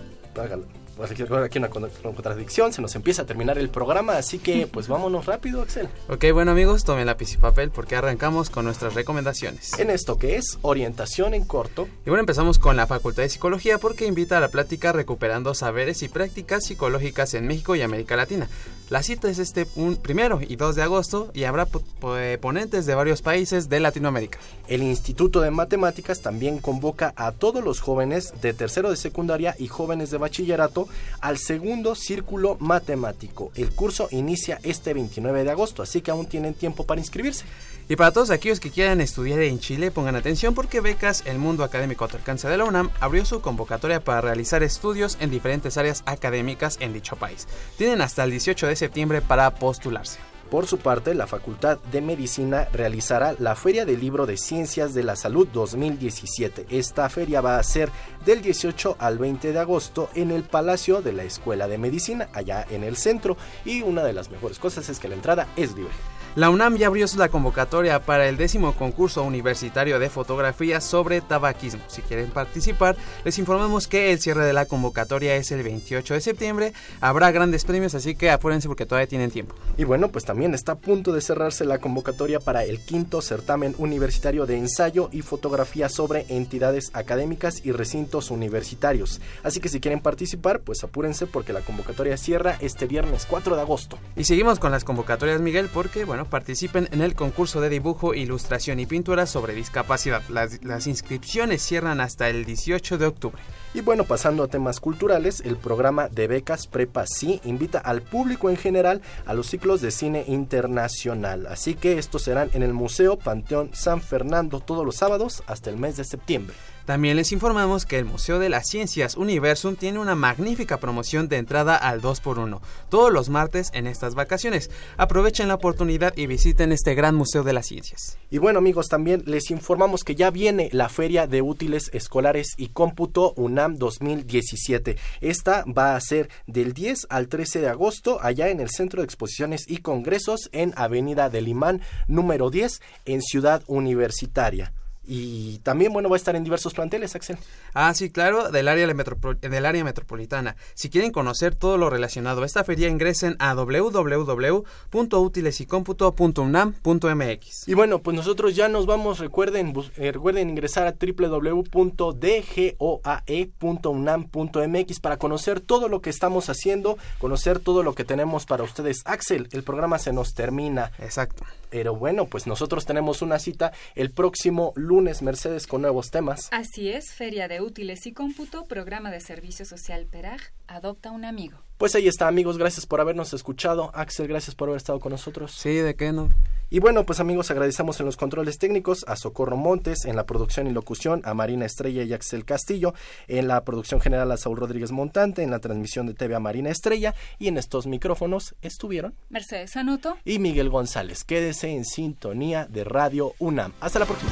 Aquí una contradicción, se nos empieza a terminar el programa, así que pues vámonos rápido, Axel. Ok, bueno, amigos, tomen lápiz y papel porque arrancamos con nuestras recomendaciones. En esto que es orientación en corto. Y bueno, empezamos con la Facultad de Psicología porque invita a la plática Recuperando Saberes y Prácticas Psicológicas en México y América Latina. La cita es este un, primero y dos de agosto y habrá po- po- ponentes de varios países de Latinoamérica. El Instituto de Matemáticas también convoca a todos los jóvenes de tercero de secundaria y jóvenes de bachillerato al segundo círculo matemático. El curso inicia este veintinueve de agosto, así que aún tienen tiempo para inscribirse. Y para todos aquellos que quieran estudiar en Chile, pongan atención porque Becas el Mundo Académico Autorcanza de la UNAM abrió su convocatoria para realizar estudios en diferentes áreas académicas en dicho país. Tienen hasta el dieciocho de septiembre para postularse. Por su parte, la Facultad de Medicina realizará la Feria del Libro de Ciencias de la Salud dos mil diecisiete. Esta feria va a ser del dieciocho al veinte de agosto en el Palacio de la Escuela de Medicina, allá en el centro, y una de las mejores cosas es que la entrada es libre. La UNAM ya abrió la convocatoria para el décimo concurso universitario de fotografía sobre tabaquismo. Si quieren participar, les informamos que el cierre de la convocatoria es el veintiocho de septiembre. Habrá grandes premios, así que apúrense porque todavía tienen tiempo. Y bueno, pues también está a punto de cerrarse la convocatoria para el quinto certamen universitario de ensayo y fotografía sobre entidades académicas y recintos universitarios. Así que si quieren participar, pues apúrense porque la convocatoria cierra este viernes cuatro de agosto. Y seguimos con las convocatorias, Miguel, porque, bueno, participen en el concurso de dibujo, ilustración y pintura sobre discapacidad. Las, las inscripciones cierran hasta el dieciocho de octubre. Y bueno, pasando a temas culturales, el programa de becas Prepa sí invita al público en general a los ciclos de cine internacional. Así que estos serán en el Museo Panteón San Fernando todos los sábados hasta el mes de septiembre. También les informamos que el Museo de las Ciencias Universum tiene una magnífica promoción de entrada al dos por uno todos los martes en estas vacaciones. Aprovechen la oportunidad y visiten este gran Museo de las Ciencias. Y bueno, amigos, también les informamos que ya viene la Feria de Útiles Escolares y Cómputo UNAM dos mil diecisiete. Esta va a ser del diez al trece de agosto allá en el Centro de Exposiciones y Congresos en Avenida del Imán número diez en Ciudad Universitaria. Y también, bueno, va a estar en diversos planteles, Axel. Ah, sí, claro, del área, metropol- del área metropolitana. Si quieren conocer todo lo relacionado a esta feria, ingresen a doble u doble u doble u punto útiles y cómputo punto unam punto m x. Y bueno, pues nosotros ya nos vamos. Recuerden, bus- eh, recuerden ingresar a doble u doble u doble u punto d g o a e punto unam punto m x para conocer todo lo que estamos haciendo, conocer todo lo que tenemos para ustedes. Axel, el programa se nos termina. Exacto. Pero bueno, pues nosotros tenemos una cita el próximo lunes. Lunes, Mercedes, con nuevos temas. Así es, Feria de Útiles y Cómputo, programa de servicio social Peraj, adopta un amigo. Pues ahí está, amigos, gracias por habernos escuchado. Axel, gracias por haber estado con nosotros. Sí, de qué no. Y bueno, pues amigos, agradecemos en los controles técnicos a Socorro Montes, en la producción y locución a Marina Estrella y Axel Castillo, en la producción general a Saúl Rodríguez Montante, en la transmisión de T V a Marina Estrella, y en estos micrófonos estuvieron Mercedes Zanotto y Miguel González. Quédese en sintonía de Radio UNAM. Hasta la próxima.